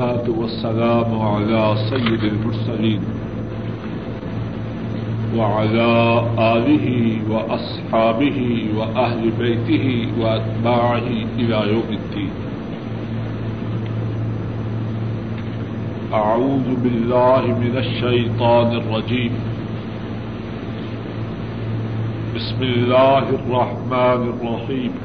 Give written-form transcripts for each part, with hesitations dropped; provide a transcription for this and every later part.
والصلاة والسلام على سيد المرسلين وعلى آله وأصحابه وأهل بيته وأتباعه إلى يوم الدين. أعوذ بالله من الشيطان الرجيم. بسم الله الرحمن الرحيم.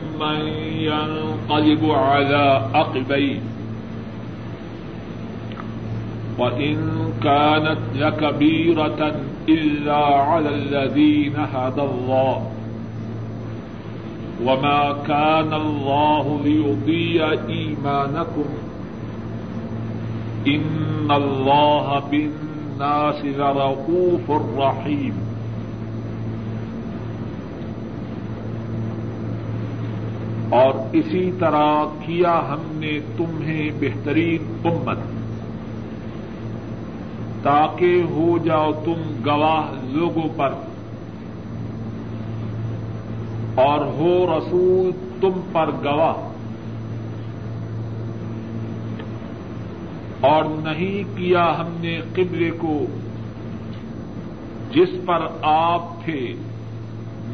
ممن ينقلب على عقبيه وإن كانت لكبيرة إلا على الذين هدى الله وما كان الله ليضيع إيمانكم إن الله بالناس لرؤوف رحيم. اور اسی طرح کیا ہم نے تمہیں بہترین امت تاکہ ہو جاؤ تم گواہ لوگوں پر اور ہو رسول تم پر گواہ. اور نہیں کیا ہم نے قبلے کو جس پر آپ تھے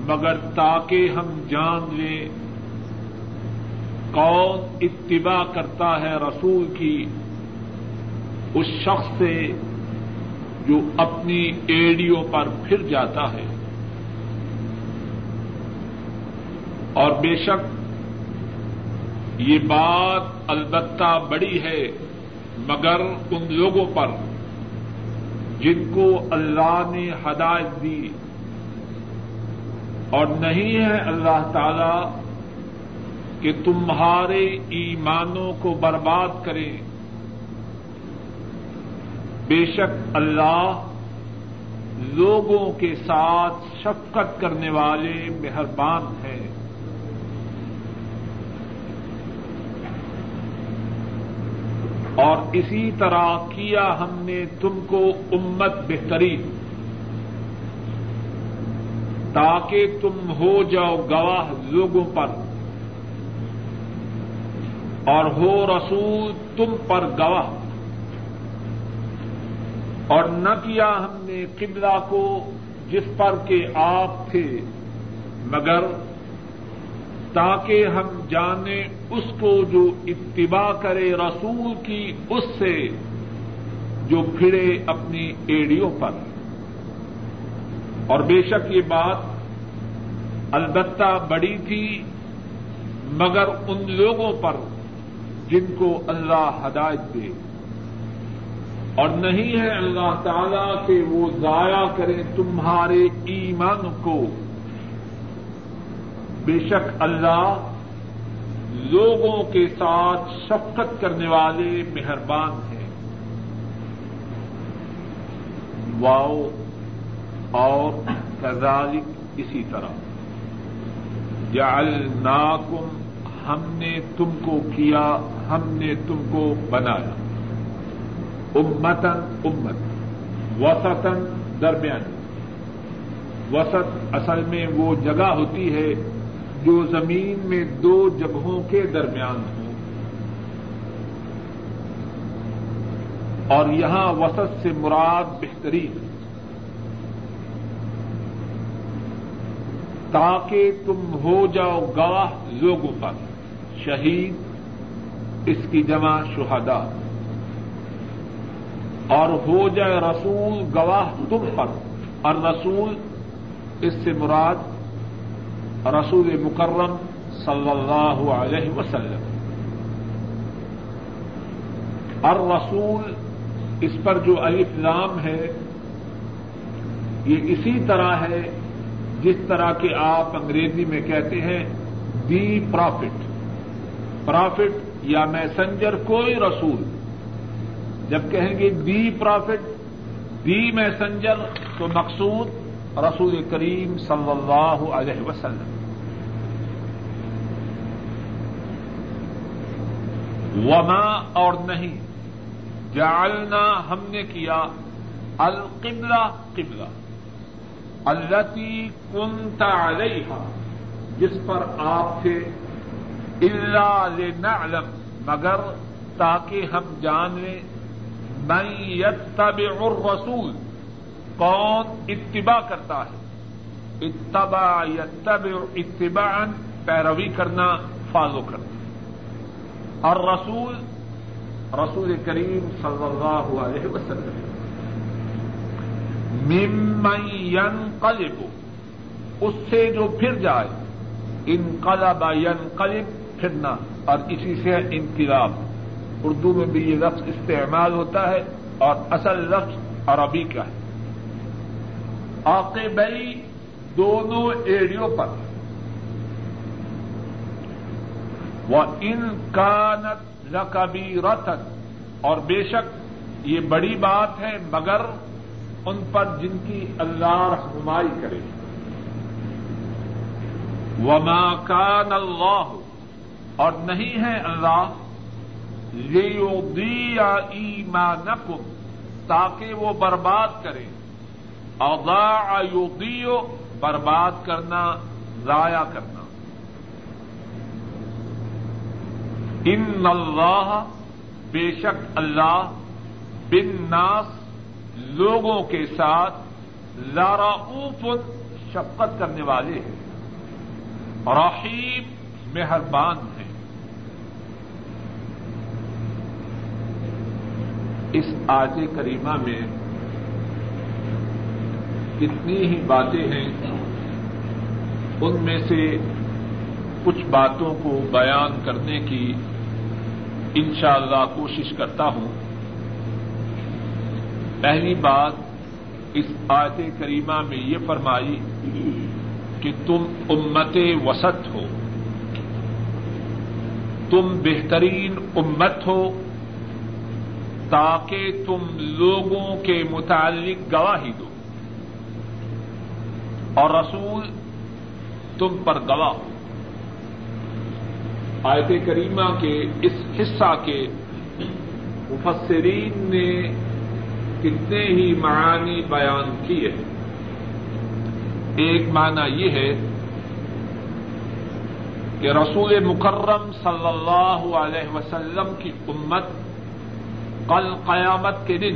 مگر تاکہ ہم جان لیں کون اتباع کرتا ہے رسول کی اس شخص سے جو اپنی ایڑیوں پر پھر جاتا ہے. اور بے شک یہ بات البتہ بڑی ہے مگر ان لوگوں پر جن کو اللہ نے ہدایت دی اور نہیں ہے اللہ تعالی کہ تمہارے ایمانوں کو برباد کرے. بے شک اللہ لوگوں کے ساتھ شفقت کرنے والے مہربان ہیں. اور اسی طرح کیا ہم نے تم کو امت بہترین تاکہ تم ہو جاؤ گواہ لوگوں پر اور ہو رسول تم پر گواہ. اور نہ کیا ہم نے قبلہ کو جس پر کہ آپ تھے مگر تاکہ ہم جانیں اس کو جو اتباع کرے رسول کی اس سے جو پھرے اپنی ایڑیوں پر. اور بے شک یہ بات البتہ بڑی تھی مگر ان لوگوں پر جن کو اللہ ہدایت دے. اور نہیں ہے اللہ تعالیٰ کہ وہ ضائع کرے تمہارے ایمان کو. بے شک اللہ لوگوں کے ساتھ شفقت کرنے والے مہربان ہیں. واؤ اور کذالک اسی طرح جعلناکم ہم نے تم کو کیا ہم نے تم کو بنایا امتن امت وسطن درمیان. وسط اصل میں وہ جگہ ہوتی ہے جو زمین میں دو جگہوں کے درمیان ہو. اور یہاں وسط سے مراد بہترین تاکہ تم ہو جاؤ گواہ لوگوں پر. شہید اس کی جمع شہداء. اور ہو جائے رسول گواہ تم پر. اور رسول اس سے مراد رسول مکرم صلی اللہ علیہ وسلم. اور رسول اس پر جو الف لام ہے یہ اسی طرح ہے جس طرح کہ آپ انگریزی میں کہتے ہیں دی پرافٹ یا میسنجر. کوئی رسول جب کہیں گے بی پرافٹ بی میسنجر تو مقصود رسول کریم صلی اللہ علیہ وسلم. وما اور نہیں جعلنا ہم نے کیا القبلہ قبلہ التی کنت علیہا جس پر آپ تھے الا لنعلم مگر تاکہ ہم جان لیں من یتبع الرسول کون اتباع کرتا ہے. اتباع یتبع اتباعا پیروی کرنا فالو کرنا. اور رسول رسول کریم صلی اللہ علیہ وسلم ممن ینقلب اس سے جو پھر جائے انقلب ینقلب پھرنا اور اسی سے انقلاب. اردو میں بھی یہ لفظ استعمال ہوتا ہے اور اصل لفظ عربی کا ہے. عاقبی دونوں ایڑیوں پر وَإِنْ كَانَتْ لَكَبِيرَةً اور بے شک یہ بڑی بات ہے مگر ان پر جن کی اللہ رحمائی کرے. وَمَا كَانَ اللَّهُ اور نہیں ہے اللہ لِيُضِيعَ إِيمَانَكُمْ تاکہ وہ برباد کرے. أَضَاعَ يُضِيعُ برباد کرنا ضائع کرنا. ان اللہ بے شک اللہ بالناس لوگوں کے ساتھ لرؤوف شفقت کرنے والے ہیں رحیم مہربان ہیں. اس آیت کریمہ میں کتنی ہی باتیں ہیں ان میں سے کچھ باتوں کو بیان کرنے کی انشاءاللہ کوشش کرتا ہوں. پہلی بات اس آیت کریمہ میں یہ فرمائی کہ تم امت وسط ہو, تم بہترین امت ہو تاکہ تم لوگوں کے متعلق گواہی دو اور رسول تم پر گواہ ہو. آیت کریمہ کے اس حصہ کے مفسرین نے کتنے ہی معانی بیان کیے. ایک معنی یہ ہے کہ رسول مکرم صلی اللہ علیہ وسلم کی امت کل قیامت کے دن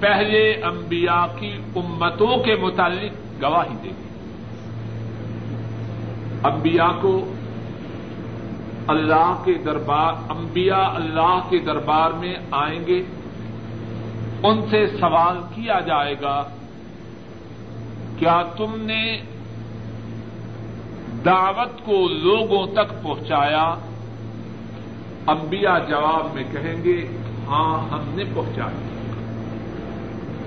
پہلے انبیاء کی امتوں کے متعلق گواہی دے گی. انبیاء کو اللہ کے دربار انبیاء اللہ کے دربار میں آئیں گے, ان سے سوال کیا جائے گا کیا تم نے دعوت کو لوگوں تک پہنچایا؟ انبیاء جواب میں کہیں گے ہاں ہم نے پہنچایا.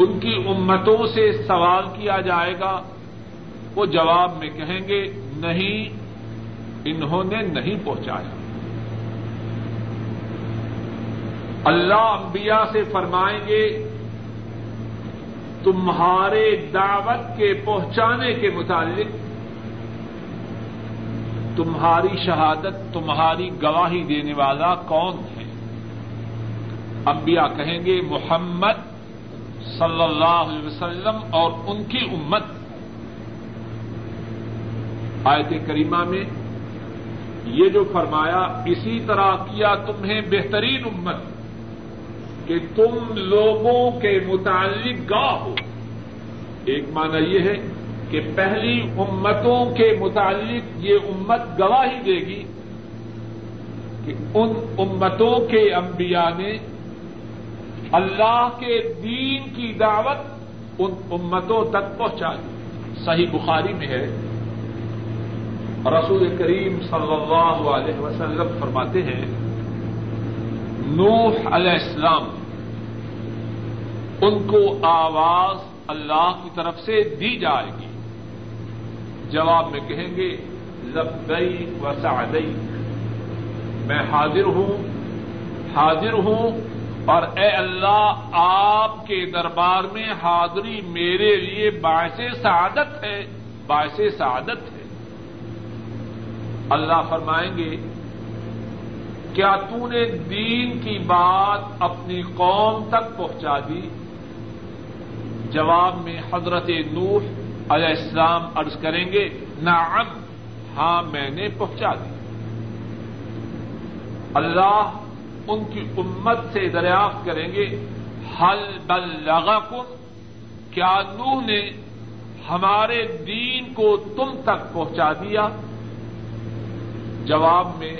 ان کی امتوں سے سوال کیا جائے گا, وہ جواب میں کہیں گے نہیں انہوں نے نہیں پہنچایا. اللہ انبیاء سے فرمائیں گے تمہارے دعوت کے پہنچانے کے متعلق تمہاری شہادت تمہاری گواہی دینے والا کون ہے؟ انبیاء کہیں گے محمد صلی اللہ علیہ وسلم اور ان کی امت. آیت کریمہ میں یہ جو فرمایا اسی طرح کیا تمہیں بہترین امت کہ تم لوگوں کے متعلق گواہ ہو. ایک معنی یہ ہے کہ پہلی امتوں کے متعلق یہ امت گواہی دے گی کہ ان امتوں کے انبیاء نے اللہ کے دین کی دعوت ان امتوں تک پہنچائی. صحیح بخاری میں ہے رسول کریم صلی اللہ علیہ وسلم فرماتے ہیں نوح علیہ السلام ان کو آواز اللہ کی طرف سے دی جائے گی, جواب میں کہیں گے لبیک و سعدیک میں حاضر ہوں حاضر ہوں اور اے اللہ آپ کے دربار میں حاضری میرے لیے باعث سعادت ہے، باعث سعادت ہے۔ اللہ فرمائیں گے کیا تو نے دین کی بات اپنی قوم تک پہنچا دی؟ جواب میں حضرت نوح علیہ السلام عرض کریں گے نعم، ہاں میں نے پہنچا دی۔ اللہ ان کی امت سے دریافت کریں گے حل بلغکم، کیا نوح نے ہمارے دین کو تم تک پہنچا دیا؟ جواب میں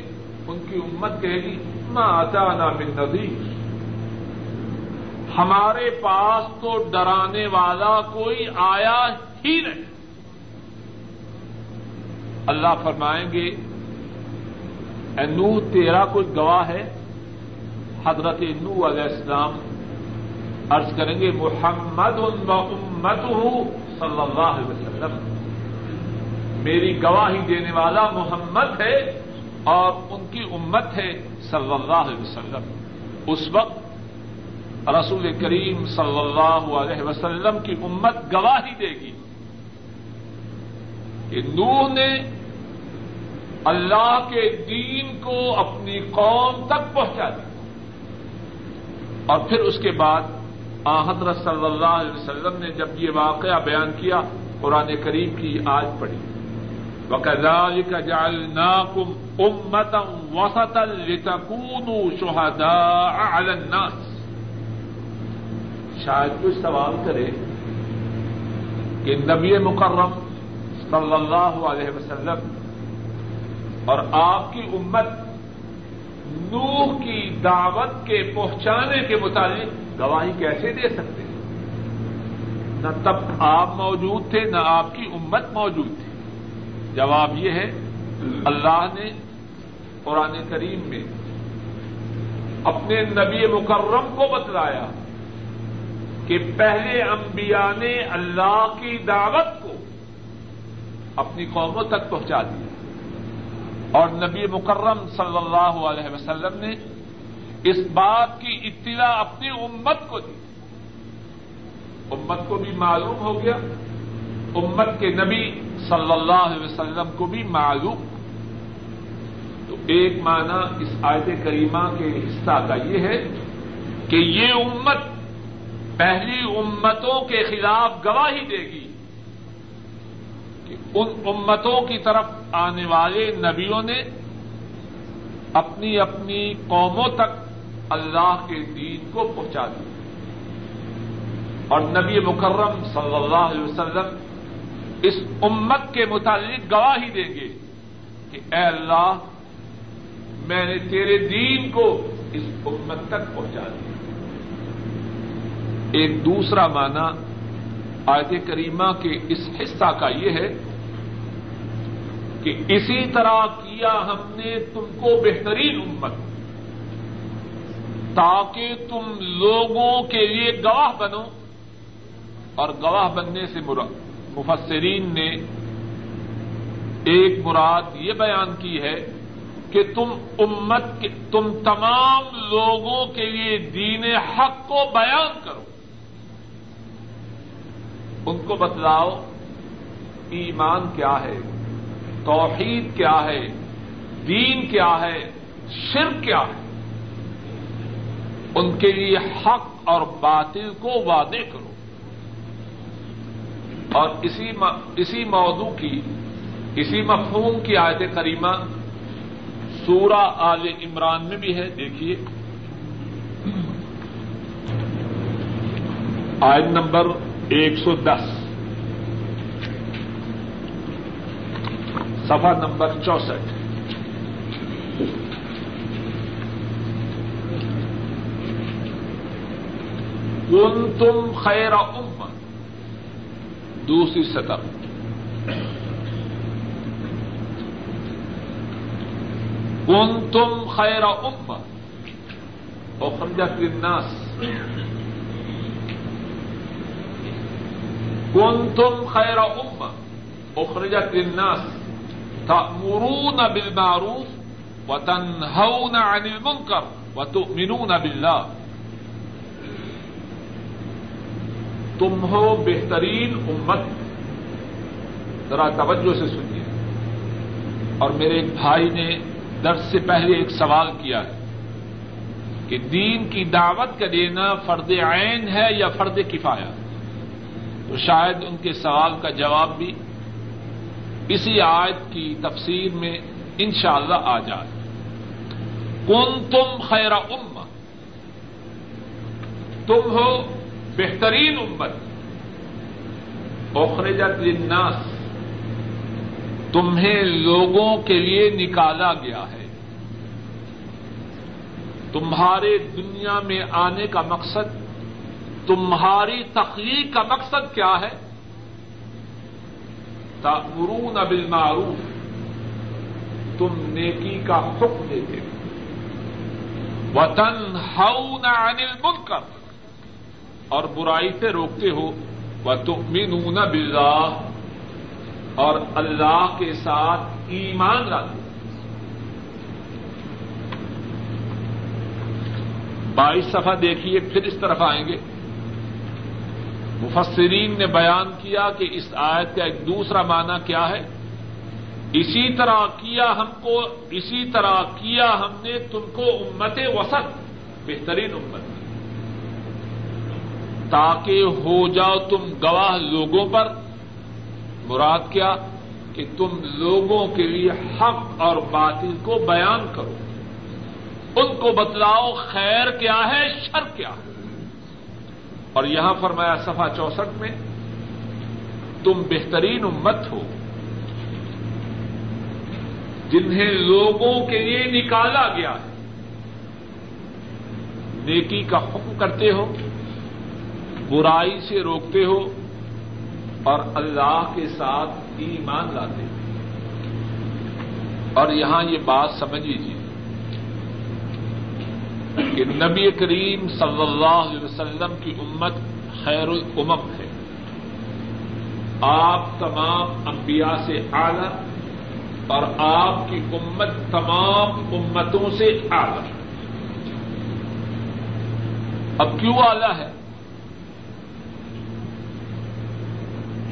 ان کی امت کہے گی ما اتانا من نذیر، ہمارے پاس تو ڈرانے والا کوئی آیا ہی نہیں۔ اللہ فرمائیں گے اے نوح تیرا کوئی گواہ ہے؟ حضرت نوح علیہ السلام عرض کریں گے محمد و امتہ صلی اللہ علیہ وسلم، میری گواہی دینے والا محمد ہے اور ان کی امت ہے صلی اللہ علیہ وسلم۔ اس وقت رسول کریم صلی اللہ علیہ وسلم کی امت گواہی دے گی کہ نوح نے اللہ کے دین کو اپنی قوم تک پہنچا دیا۔ اور پھر اس کے بعد حضرت صلی اللہ علیہ وسلم نے جب یہ واقعہ بیان کیا، قرآن کریم کی آیت پڑھی وَكَذَلِكَ جَعَلْنَاكُمْ أُمَّةً وَسَطًا لِتَكُونُوا شُهَدَاءَ عَلَى النَّاسِ۔ شاید کوئی سوال کرے کہ نبی مکرم صلی اللہ علیہ وسلم اور آپ کی امت نوح کی دعوت کے پہنچانے کے متعلق گواہی کیسے دے سکتے ہیں؟ نہ تب آپ موجود تھے نہ آپ کی امت موجود تھی۔ جواب یہ ہے اللہ نے قرآن کریم میں اپنے نبی مکرم کو بتلایا کہ پہلے انبیاء نے اللہ کی دعوت کو اپنی قوموں تک پہنچا دیا، اور نبی مکرم صلی اللہ علیہ وسلم نے اس بات کی اطلاع اپنی امت کو دی۔ امت کو بھی معلوم ہو گیا، امت کے نبی صلی اللہ علیہ وسلم کو بھی معلوم۔ تو ایک معنی اس آیت کریمہ کے حصہ کا یہ ہے کہ یہ امت پہلی امتوں کے خلاف گواہی دے گی کہ ان امتوں کی طرف آنے والے نبیوں نے اپنی اپنی قوموں تک اللہ کے دین کو پہنچا دیا، اور نبی مکرم صلی اللہ علیہ وسلم اس امت کے متعلق گواہی دیں گے کہ اے اللہ میں نے تیرے دین کو اس امت تک پہنچا دیا۔ ایک دوسرا معنی آیت کریمہ کے اس حصہ کا یہ ہے کہ اسی طرح کیا ہم نے تم کو بہترین امت تاکہ تم لوگوں کے لیے گواہ بنو، اور گواہ بننے سے مراد مفسرین نے ایک مراد یہ بیان کی ہے کہ تم تمام لوگوں کے لیے دین حق کو بیان کرو، ان کو بتلاؤ ایمان کیا ہے، توحید کیا ہے، دین کیا ہے، شرک کیا ہے، ان کے لیے حق اور باطل کو واضح کرو۔ اور اسی موضوع کی اسی مفہوم کی آیت کریمہ سورہ آل عمران میں بھی ہے۔ دیکھیے آیت نمبر 110 صفحہ نمبر 64۔ کنتم خیر امہ، دوسری سطح، کنتم خیر امہ اخرجت للناس، کنتم خیر امہ اخرجت للناس تأمرون بالمعروف وتنہون عن المنکر وَتُؤْمِنُونَ بِاللَّهِ. تم ہو بہترین امت. ذرا توجہ سے سنیے. اور میرے ایک بھائی نے درس سے پہلے ایک سوال کیا ہے کہ دین کی دعوت کا دینا فرض عین ہے یا فرض کفایہ؟ تو شاید ان کے سوال کا جواب بھی اسی آیت کی تفسیر میں انشاءاللہ آ جائے. کنتم خیر امہ، تم ہو بہترین امت. اخرجت للناس، تمہیں لوگوں کے لیے نکالا گیا ہے. تمہارے دنیا میں آنے کا مقصد، تمہاری تخلیق کا مقصد کیا ہے؟ تأمرون بالمعروف، تم نیکی کا حکم دیتے ہو. وتنہون عن المنکر، اور برائی سے روکتے ہو. وتؤمنون باللہ، اور اللہ کے ساتھ ایمان رکھتے ہو. 22 صفحہ دیکھیے، پھر اس طرف آئیں گے. مفسرین نے بیان کیا کہ اس آیت کا ایک دوسرا معنی کیا ہے. اسی طرح کیا ہم نے تم کو امت وسط، بہترین امت، تاکہ ہو جاؤ تم گواہ لوگوں پر. مراد کیا؟ کہ تم لوگوں کے لیے حق اور باطل کو بیان کرو، ان کو بتلاؤ خیر کیا ہے، شر کیا ہے. اور یہاں فرمایا صفحہ 64 میں تم بہترین امت ہو جنہیں لوگوں کے لیے نکالا گیا ہے. نیکی کا حکم کرتے ہو، برائی سے روکتے ہو، اور اللہ کے ساتھ ایمان لاتے ہو. اور یہاں یہ بات سمجھ لیجیے کہ نبی کریم صلی اللہ علیہ وسلم کی امت خیر الامم ہے. آپ تمام انبیاء سے اعلیٰ اور آپ کی امت تمام امتوں سے اعلیٰ. اب کیوں اعلیٰ ہے؟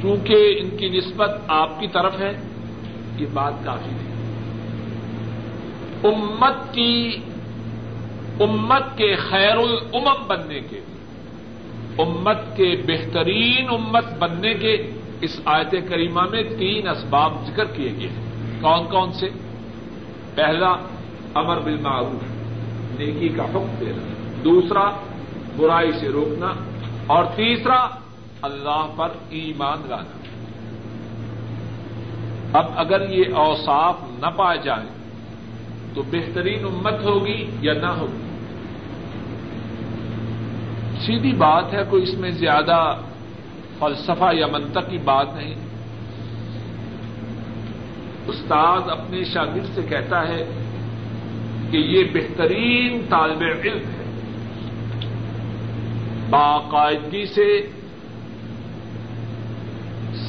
چونکہ ان کی نسبت آپ کی طرف ہے، یہ بات کافی نہیں. امت کے خیر الامم بننے کے، امت کے بہترین امت بننے کے اس آیت کریمہ میں 3 اسباب ذکر کیے گئے ہیں. کون کون سے؟ پہلا، امر بالمعروف، نیکی کا حکم دینا. دوسرا، برائی سے روکنا. اور تیسرا، اللہ پر ایمان لانا. اب اگر یہ اوصاف نہ پائے جائیں تو بہترین امت ہوگی یا نہ ہوگی؟ سیدھی بات ہے، کوئی اس میں زیادہ فلسفہ یا منطق کی بات نہیں. استاد اپنے شاگرد سے کہتا ہے کہ یہ بہترین طالب علم ہے، باقاعدگی سے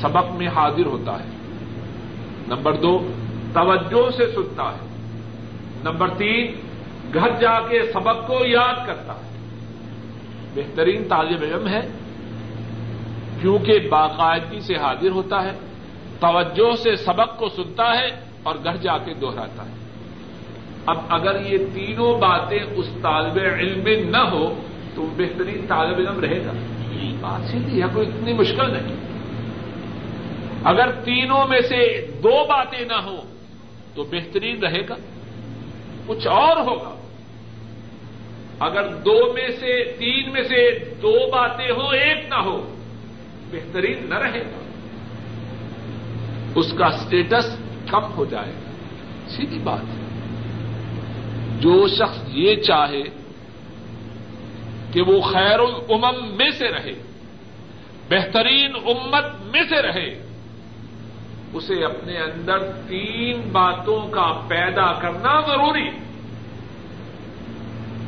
سبق میں حاضر ہوتا ہے. نمبر 2، توجہ سے سنتا ہے. نمبر 3، گھر جا کے سبق کو یاد کرتا ہے. بہترین طالب علم ہے کیونکہ باقاعدگی سے حاضر ہوتا ہے، توجہ سے سبق کو سنتا ہے اور گھر جا کے دوہراتا ہے. اب اگر یہ 3 باتیں اس طالب علم میں نہ ہو تو وہ بہترین طالب علم رہے گا؟ بات سیدھی ہے، کوئی اتنی مشکل نہیں. اگر 3 میں سے 2 باتیں نہ ہو تو بہترین رہے گا؟ کچھ اور ہوگا. اگر 3 میں سے 2 باتیں ہوں، 1 نہ ہو، بہترین نہ رہے گا، اس کا اسٹیٹس کم ہو جائے گا. سیدھی بات ہے. جو شخص یہ چاہے کہ وہ خیر الامم میں سے رہے، بہترین امت میں سے رہے، اسے اپنے اندر 3 باتوں کا پیدا کرنا ضروری ہے.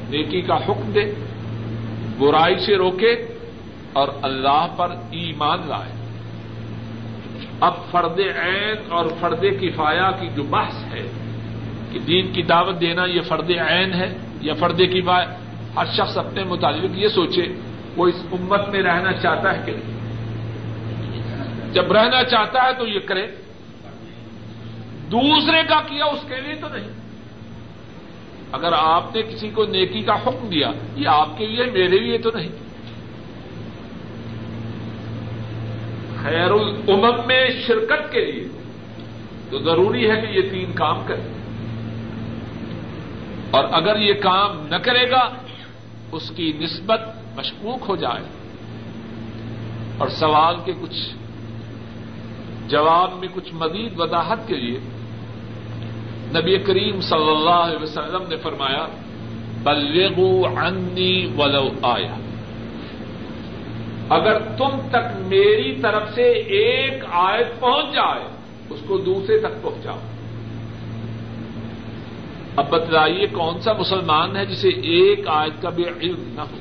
نیکی کا حکم دے، برائی سے روکے، اور اللہ پر ایمان لائے. اب فرض عین اور فرض کفایہ کی جو بحث ہے کہ دین کی دعوت دینا یہ فرض عین ہے، یا فرد کی بات ہر شخص اپنے متعلق یہ سوچے وہ اس امت میں رہنا چاہتا ہے کہ نہیں. جب رہنا چاہتا ہے تو یہ کرے, دوسرے کا کیا اس کے لیے تو نہیں. اگر آپ نے کسی کو نیکی کا حکم دیا یہ آپ کے لیے میرے لیے تو نہیں. خیر الامم میں شرکت کے لیے تو ضروری ہے کہ یہ تین کام کرے, اور اگر یہ کام نہ کرے گا اس کی نسبت مشکوک ہو جائے. اور سوال کے کچھ جواب میں کچھ مزید وضاحت کے لیے نبی کریم صلی اللہ علیہ وسلم نے فرمایا بلغوا عنی ولو آیہ, اگر تم تک میری طرف سے ایک آیت پہنچ جائے اس کو دوسرے تک پہنچاؤ. اب بتلائیے کون سا مسلمان ہے جسے ایک آیت کا بھی علم نہ ہو؟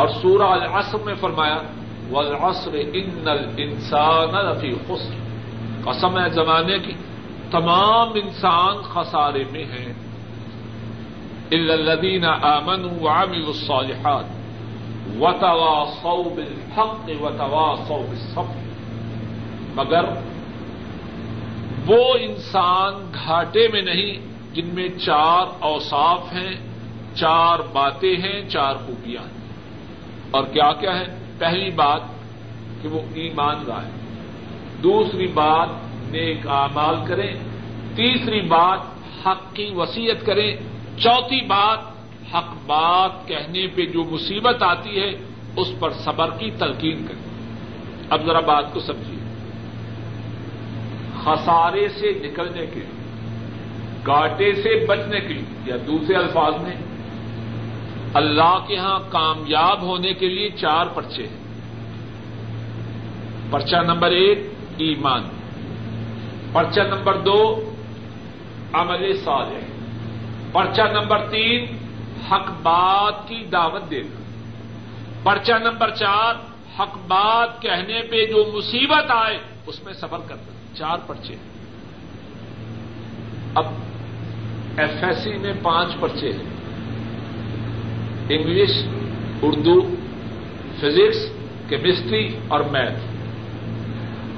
اور سورہ العصر میں فرمایا والعصر ان الانسان لفی خسر, قسم ہے زمانے کی تمام انسان خسارے میں ہیں, الا الذین آمنوا وعملوا الصالحات وتواصوا بالحق وتواصوا بالصبر, مگر وہ انسان گھاٹے میں نہیں جن میں چار اوصاف ہیں, چار باتیں ہیں, چار خوبیاں ہیں. اور کیا کیا ہے؟ پہلی بات کہ وہ ایمان لائے, دوسری بات نیک اعمال کریں, تیسری بات حق کی وصیت کریں, چوتھی بات حق بات کہنے پہ جو مصیبت آتی ہے اس پر صبر کی تلقین کریں. اب ذرا بات کو سمجھیے, خسارے سے نکلنے کے لیے, گاٹے سے بچنے کے لیے, یا دوسرے الفاظ میں اللہ کے ہاں کامیاب ہونے کے لیے چار پرچے ہیں. پرچہ نمبر 1 ایمان, پرچہ نمبر 2 عمل صالح, پرچہ نمبر 3 حق بات کی دعوت دینا, پرچہ نمبر 4 حق بات کہنے پہ جو مصیبت آئے اس میں صبر کرنا. چار پرچے. اب ایف ایس سی میں 5 پرچے ہیں, انگلش, اردو, فزکس, کیمسٹری اور میتھ.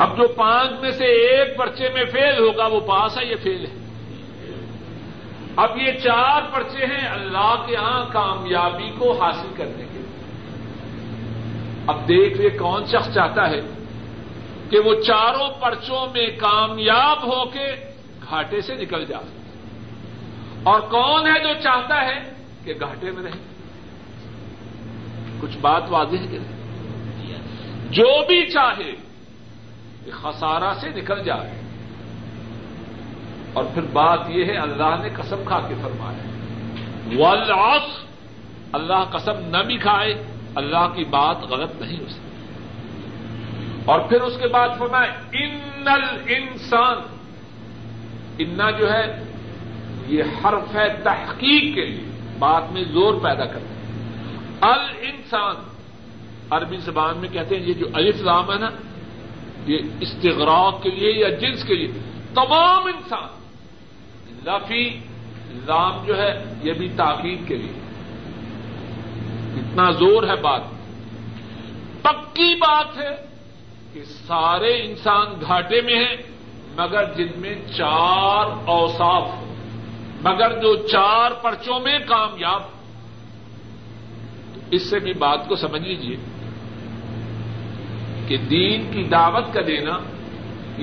اب جو 5 میں سے ایک پرچے میں فیل ہوگا وہ پاس ہے یا فیل ہے؟ اب یہ 4 پرچے ہیں اللہ کے ہاں کامیابی کو حاصل کرنے کے. اب دیکھیے کون شخص چاہتا ہے کہ وہ چاروں پرچوں میں کامیاب ہو کے گھاٹے سے نکل جائے, اور کون ہے جو چاہتا ہے کہ گھاٹے میں رہے؟ کچھ بات واضح ہے کہ نہیں؟ جو بھی چاہے کہ خسارہ سے نکل جائے. اور پھر بات یہ ہے اللہ نے قسم کھا کے فرمایا والعصر, اللہ قسم نہ بھی کھائے اللہ کی بات غلط نہیں ہو سکتی. اور پھر اس کے بعد فرمایا ان الانسان, انا جو ہے یہ حرف ہے تحقیق کے لیے, بات میں زور پیدا کرنا ہے. الانسان عربی زبان میں کہتے ہیں یہ جو الف لام ہے نا یہ استغراق کے لیے یا جنس کے لیے, تمام انسان. لفی لام جو ہے یہ بھی تاکید کے لیے. اتنا زور ہے بات, پکی بات ہے کہ سارے انسان گھاٹے میں ہیں مگر جن میں 4 اوصاف, مگر جو 4 پرچوں میں کامیاب. اس سے بھی بات کو سمجھ لیجیے کہ دین کی دعوت کا دینا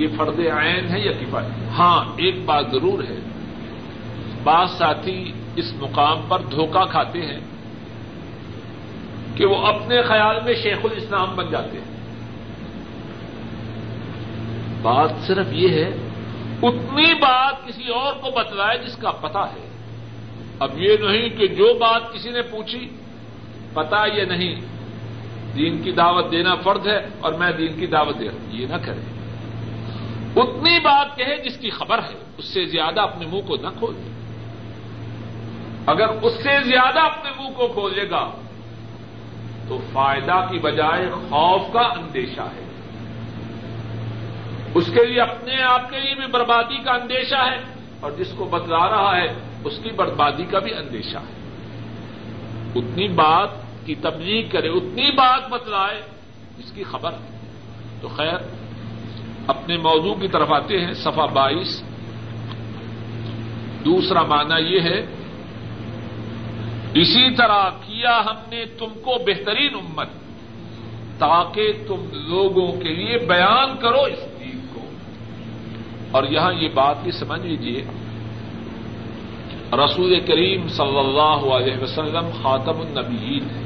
یہ فرض عین ہے یا کفایت. ہاں ایک بات ضرور ہے, بعض ساتھی اس مقام پر دھوکہ کھاتے ہیں کہ وہ اپنے خیال میں شیخ الاسلام بن جاتے ہیں. بات صرف یہ ہے اتنی بات کسی اور کو بتلائے جس کا پتہ ہے. اب یہ نہیں کہ جو بات کسی نے پوچھی پتہ یہ نہیں. دین کی دعوت دینا فرض ہے اور میں دین کی دعوت دے رہا ہوں, یہ نہ کرے. اتنی بات کہے جس کی خبر ہے, اس سے زیادہ اپنے منہ کو نہ کھولے. اگر اس سے زیادہ اپنے منہ کو کھولے گا تو فائدہ کی بجائے خوف کا اندیشہ ہے. اس کے لیے اپنے آپ کے لیے بھی بربادی کا اندیشہ ہے, اور جس کو بتلا رہا ہے اس کی بربادی کا بھی اندیشہ ہے. اتنی بات کی تبلیغ کرے، اتنی بات بتلائے اس کی خبر. تو خیر اپنے موضوع کی طرف آتے ہیں. صفحہ 22. دوسرا معنی یہ ہے، اسی طرح کیا ہم نے تم کو بہترین امت تاکہ تم لوگوں کے لیے بیان کرو اس دین کو. اور یہاں یہ بات بھی سمجھ لیجیے، رسول کریم صلی اللہ علیہ وسلم خاتم النبیین ہے.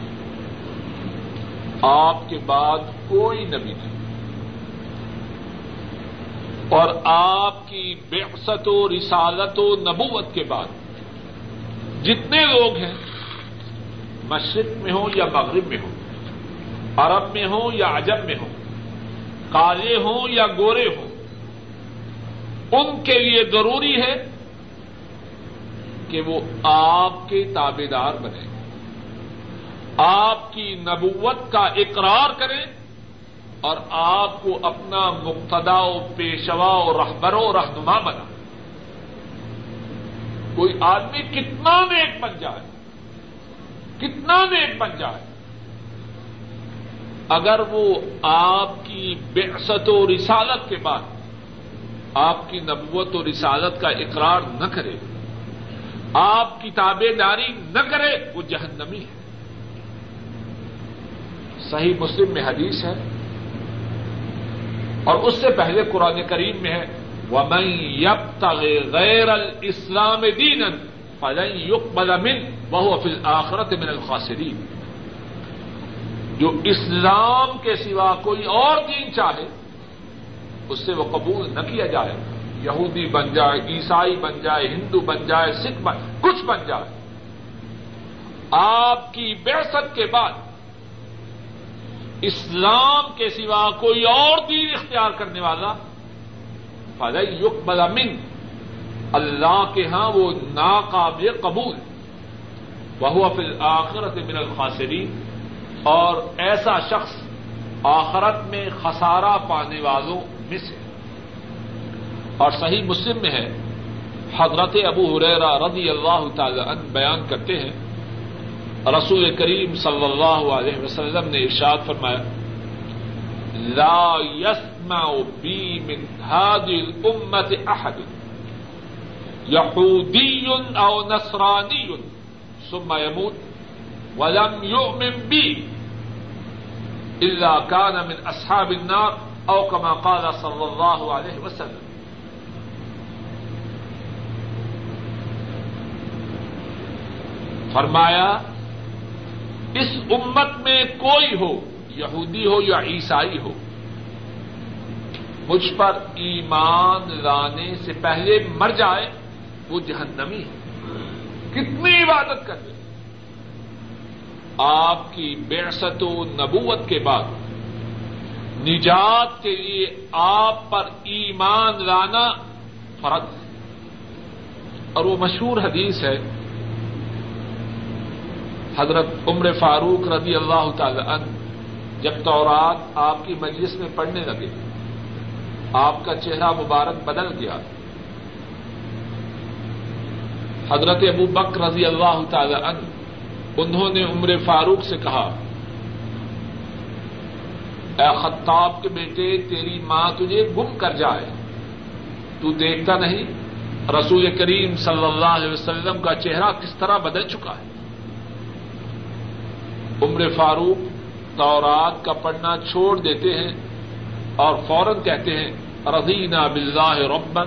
آپ کے بعد کوئی نبی نہیں، اور آپ کی بعثت و رسالت و نبوت کے بعد جتنے لوگ ہیں، مشرق میں ہوں یا مغرب میں ہوں، عرب میں ہوں یا عجم میں ہوں، کالے ہوں یا گورے ہوں، ان کے لیے ضروری ہے کہ وہ آپ کے تابعدار بنیں، آپ کی نبوت کا اقرار کریں اور آپ کو اپنا مقتدا و پیشوا و رہبر و رہنما بنا. کوئی آدمی کتنا نیک بن جائے، کتنا نیک بن جائے، اگر وہ آپ کی بعثت و رسالت کے بعد آپ کی نبوت و رسالت کا اقرار نہ کرے، آپ کی تابعداری نہ کرے، وہ جہنمی ہے. صحیح مسلم میں حدیث ہے، اور اس سے پہلے قرآن کریم میں ہے، وَمَن يَبْتَغِ غَيْرَ الْإِسْلَامِ دِينًا فَلَن يُقْبَلَ مِنْهُ وَهُوَ فِي الْآخِرَةِ مِنَ الْخَاسِرِينَ. جو اسلام کے سوا کوئی اور دین چاہے اس سے وہ قبول نہ کیا جائے. یہودی بن جائے، عیسائی بن جائے، ہندو بن جائے، سکھ بن جائے، کچھ بن جائے، آپ کی بعثت کے بعد اسلام کے سوا کوئی اور دین اختیار کرنے والا، فَلَن يُقْبَلَ مِنْهُ، اللہ کے ہاں وہ ناقابل قبول، وَهُوَ فِي الْآخِرَةِ مِنَ الْخَاسِرِينَ، اور ایسا شخص آخرت میں خسارہ پانے والوں میں سے. اور صحیح مسلم میں ہے، حضرت ابو ہریرہ رضی اللہ تعالی عنہ بیان کرتے ہیں، رسول کریم صلی اللہ علیہ وسلم نے ارشاد فرمایا، لا يسمع بی من هذه الامة احد یہودی او نصرانی ثم يموت ولم یؤمن بی الا كان من اصحاب النار، او كما قال صلی اللہ علیہ وسلم. فرمایا اس امت میں کوئی ہو، یہودی ہو یا عیسائی ہو، مجھ پر ایمان لانے سے پہلے مر جائے، وہ جہنمی ہے. کتنی عبادت کر لے، آپ کی بعثت و نبوت کے بعد نجات کے لیے آپ پر ایمان لانا فرض ہے. اور وہ مشہور حدیث ہے، حضرت عمر فاروق رضی اللہ تعالی عنہ جب تورات آپ کی مجلس میں پڑھنے لگے، آپ کا چہرہ مبارک بدل گیا. حضرت ابو بکر رضی اللہ تعالی عنہ، انہوں نے عمر فاروق سے کہا، اے خطاب کے بیٹے، تیری ماں تجھے گم کر جائے، تو دیکھتا نہیں رسول کریم صلی اللہ علیہ وسلم کا چہرہ کس طرح بدل چکا ہے. عمر فاروق تورات کا پڑھنا چھوڑ دیتے ہیں اور فوراً کہتے ہیں، رضینا باللہ ربا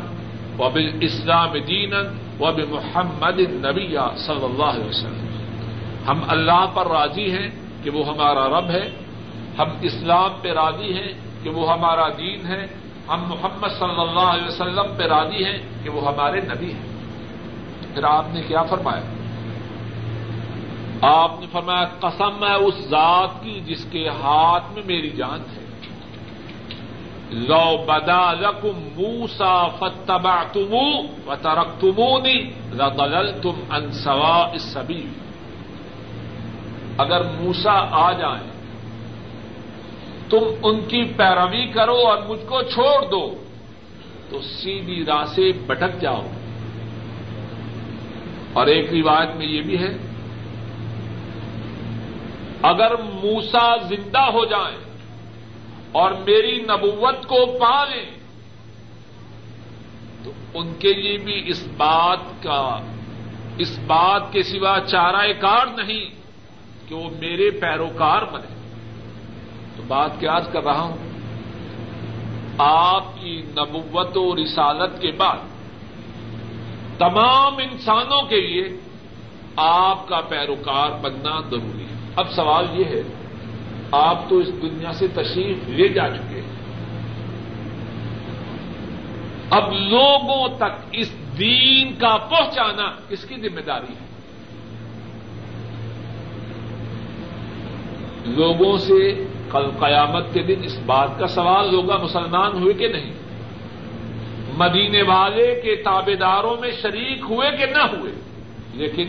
وبالاسلام دینا وبمحمد النبی صلی اللہ علیہ وسلم. ہم اللہ پر راضی ہیں کہ وہ ہمارا رب ہے، ہم اسلام پہ راضی ہیں کہ وہ ہمارا دین ہے، ہم محمد صلی اللہ علیہ وسلم پہ راضی ہیں کہ وہ ہمارے نبی ہیں. پھر آپ نے کیا فرمایا؟ آپ نے فرمایا، قسم ہے اس ذات کی جس کے ہاتھ میں میری جان ہے، لو بدا لکم موسیٰ فاتبعتموہ وترکتمونی لضللتم عن سواء السبیل. اگر موسیٰ آ جائیں، تم ان کی پیروی کرو اور مجھ کو چھوڑ دو، تو سیدھی راہ سے بھٹک جاؤ. اور ایک روایت میں یہ بھی ہے اگر موسیٰ زندہ ہو جائیں اور میری نبوت کو پائیں تو ان کے لیے بھی اس بات کے سوا چارہ کار نہیں کہ وہ میرے پیروکار بنے. تو بات کیا عرض کر رہا ہوں، آپ کی نبوت و رسالت کے بعد تمام انسانوں کے لیے آپ کا پیروکار بننا ضروری ہے. اب سوال یہ ہے، آپ تو اس دنیا سے تشریف لے جا چکے ہیں، اب لوگوں تک اس دین کا پہنچانا اس کی ذمہ داری ہے. لوگوں سے کل قیامت کے دن اس بات کا سوال ہوگا مسلمان ہوئے کہ نہیں، مدینے والے کے تابع داروں میں شریک ہوئے کہ نہ ہوئے. لیکن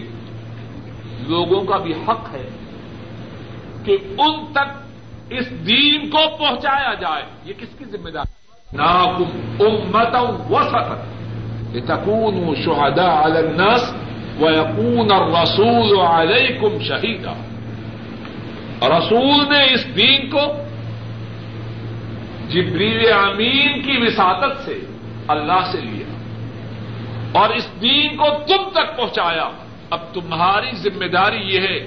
لوگوں کا بھی حق ہے کہ ان تک اس دین کو پہنچایا جائے. یہ کس کی ذمہ داری؟ ناکم امتا وسطا لتکونوا شہداء علی الناس ویکون الرسول علیکم شہیدا. رسول نے اس دین کو جبریل امین کی وساطت سے اللہ سے لیا اور اس دین کو تم تک پہنچایا. اب تمہاری ذمہ داری یہ ہے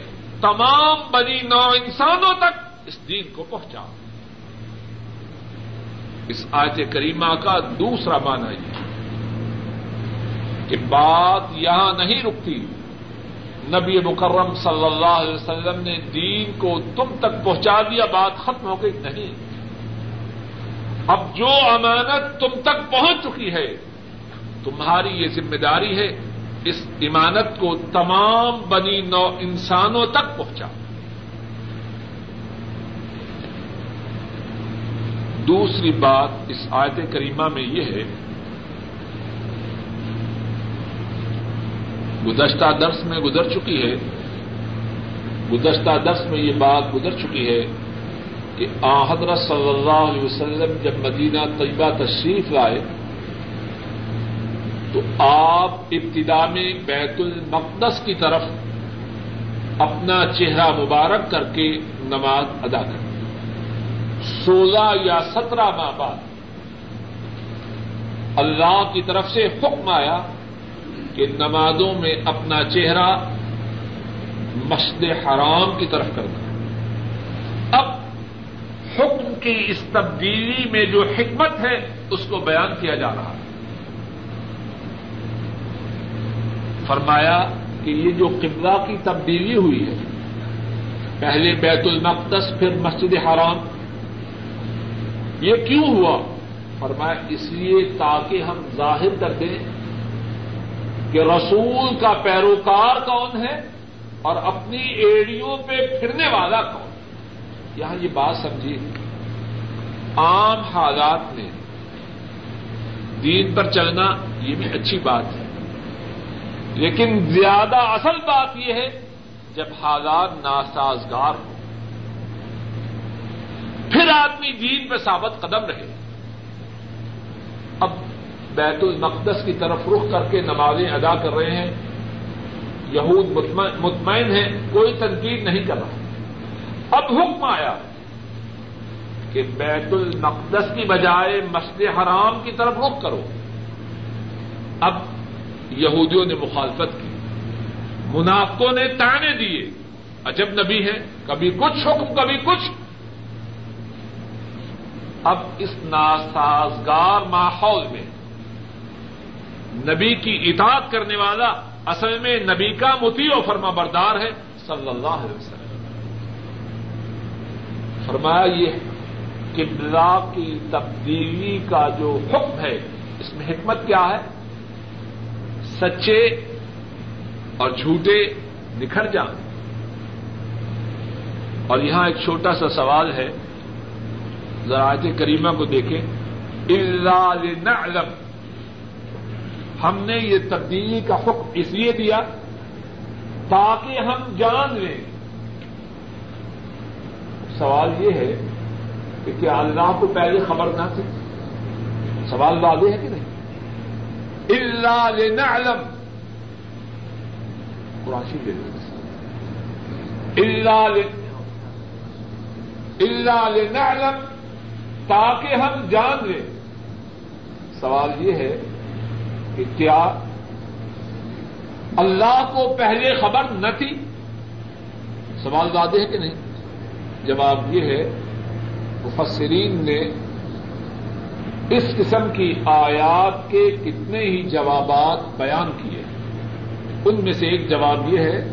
تمام بنی نو انسانوں تک اس دین کو پہنچاؤ. اس آیت کریمہ کا دوسرا معنی یہ کہ بات یہاں نہیں رکتی. نبی مکرم صلی اللہ علیہ وسلم نے دین کو تم تک پہنچا دیا، بات ختم ہو گئی، نہیں. اب جو امانت تم تک پہنچ چکی ہے تمہاری یہ ذمہ داری ہے اس امانت کو تمام بنی نوع انسانوں تک پہنچا. دوسری بات اس آیت کریمہ میں یہ ہے، گزشتہ درس میں گزر چکی ہے، یہ بات گزر چکی ہے کہ آن حضرت صلی اللہ علیہ وسلم جب مدینہ طیبہ تشریف لائے تو آپ ابتدا میں بیت المقدس کی طرف اپنا چہرہ مبارک کر کے نماز ادا کریں. 16 یا 17 ماہ بعد اللہ کی طرف سے حکم آیا کہ نمازوں میں اپنا چہرہ مسجد حرام کی طرف کرنا. اب حکم کی اس تبدیلی میں جو حکمت ہے اس کو بیان کیا جا رہا ہے. فرمایا کہ یہ جو قبلہ کی تبدیلی ہوئی ہے، پہلے بیت المقدس پھر مسجد حرام، یہ کیوں ہوا؟ فرمایا اس لیے تاکہ ہم ظاہر کر دیں کہ رسول کا پیروکار کون ہے اور اپنی ایڑیوں پہ پھرنے والا کون. یہاں یہ بات سمجھیے، عام حالات میں دین پر چلنا یہ بھی اچھی بات ہے، لیکن زیادہ اصل بات یہ ہے جب حالات ناسازگار ہو پھر آدمی دین پہ ثابت قدم رہے. اب بیت المقدس کی طرف رخ کر کے نمازیں ادا کر رہے ہیں، یہود مطمئن ہیں، کوئی تنقید نہیں کر رہا. اب حکم آیا کہ بیت المقدس کی بجائے مسجد حرام کی طرف رخ کرو. اب یہودیوں نے مخالفت کی، منافقوں نے طعنے دیے، عجب نبی ہے، کبھی کچھ حکم کبھی کچھ. اب اس ناسازگار ماحول میں نبی کی اطاعت کرنے والا اصل میں نبی کا مطیع و فرما بردار ہے صلی اللہ علیہ وسلم. فرمایا یہ قبلہ کی تبدیلی کا جو حکم ہے اس میں حکمت کیا ہے؟ سچے اور جھوٹے نکھر جائیں. اور یہاں ایک چھوٹا سا سوال ہے، ذرا آیت کریمہ کو دیکھیں، اِلَّا لِنَعْلَمَ. ہم نے یہ تبدیلی کا حکم اس لیے دیا تاکہ ہم جان لیں. سوال یہ ہے کہ کیا اللہ کو پہلے خبر نہ تھی؟ سوال واضح ہے کہ نہیں؟ اِلَّا لِنَعْلَمْ. قرآشی دے لیں تاکہ ہم جان لیں. سوال یہ ہے کہ کیا اللہ کو پہلے خبر نہ تھی؟ سوال زیادہ ہے کہ نہیں؟ جواب یہ ہے مفسرین نے اس قسم کی آیات کے کتنے ہی جوابات بیان کیے. ان میں سے ایک جواب یہ ہے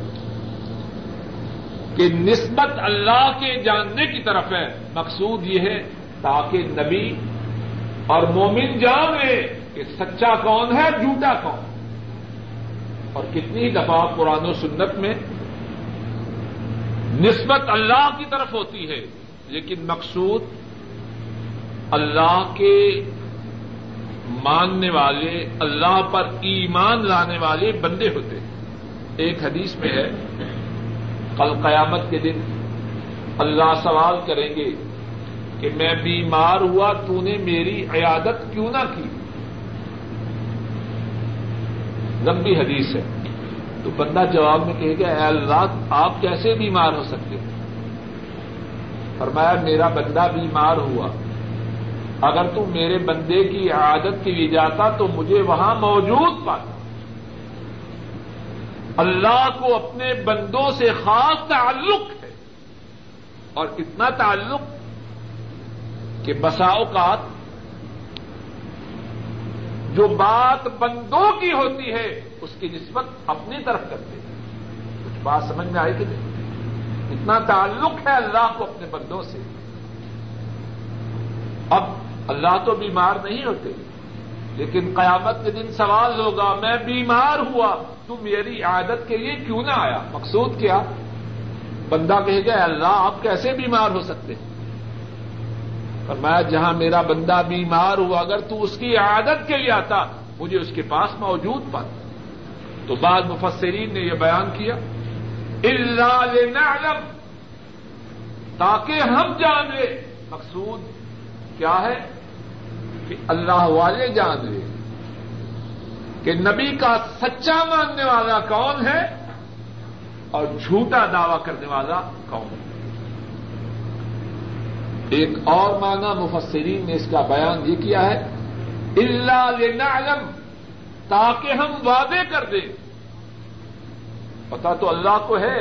کہ نسبت اللہ کے جاننے کی طرف ہے. مقصود یہ ہے تاکہ نبی اور مومن جانے کہ سچا کون ہے جھوٹا کون. اور کتنی دفعہ قرآن و سنت میں نسبت اللہ کی طرف ہوتی ہے لیکن مقصود اللہ کے ماننے والے اللہ پر ایمان لانے والے بندے ہوتے ہیں. ایک حدیث میں ہے کل قیامت کے دن اللہ سوال کریں گے کہ میں بیمار ہوا تو نے میری عیادت کیوں نہ کی. لمبی حدیث ہے. تو بندہ جواب میں کہے گا اے اللہ آپ کیسے بیمار ہو سکتے ہیں؟ فرمایا میرا بندہ بیمار ہوا، اگر تو میرے بندے کی عادت کے لیے جاتا تو مجھے وہاں موجود پاتا. اللہ کو اپنے بندوں سے خاص تعلق ہے اور اتنا تعلق کہ بسا اوقات جو بات بندوں کی ہوتی ہے اس کی نسبت اپنی طرف کرتے ہیں. کچھ بات سمجھ میں آئی کہ نہیں؟ اتنا تعلق ہے اللہ کو اپنے بندوں سے. اب اللہ تو بیمار نہیں ہوتے لیکن قیامت کے دن سوال ہوگا میں بیمار ہوا تو میری عادت کے لیے کیوں نہ آیا. مقصود کیا؟ بندہ کہے گا اللہ آپ کیسے بیمار ہو سکتے ہیں؟ فرمایا جہاں میرا بندہ بیمار ہوا اگر تو اس کی عادت کے لیے آتا مجھے اس کے پاس موجود پاتا. تو بعض مفسرین نے یہ بیان کیا الا لنعلم تاکہ ہم جان لیں. مقصود کیا ہے کہ اللہ والے جان لیں کہ نبی کا سچا ماننے والا کون ہے اور جھوٹا دعویٰ کرنے والا کون ہے. ایک اور معنی مفسرین نے اس کا بیان یہ کیا ہے الا لنعلم تاکہ ہم واضح کر دیں. پتہ تو اللہ کو ہے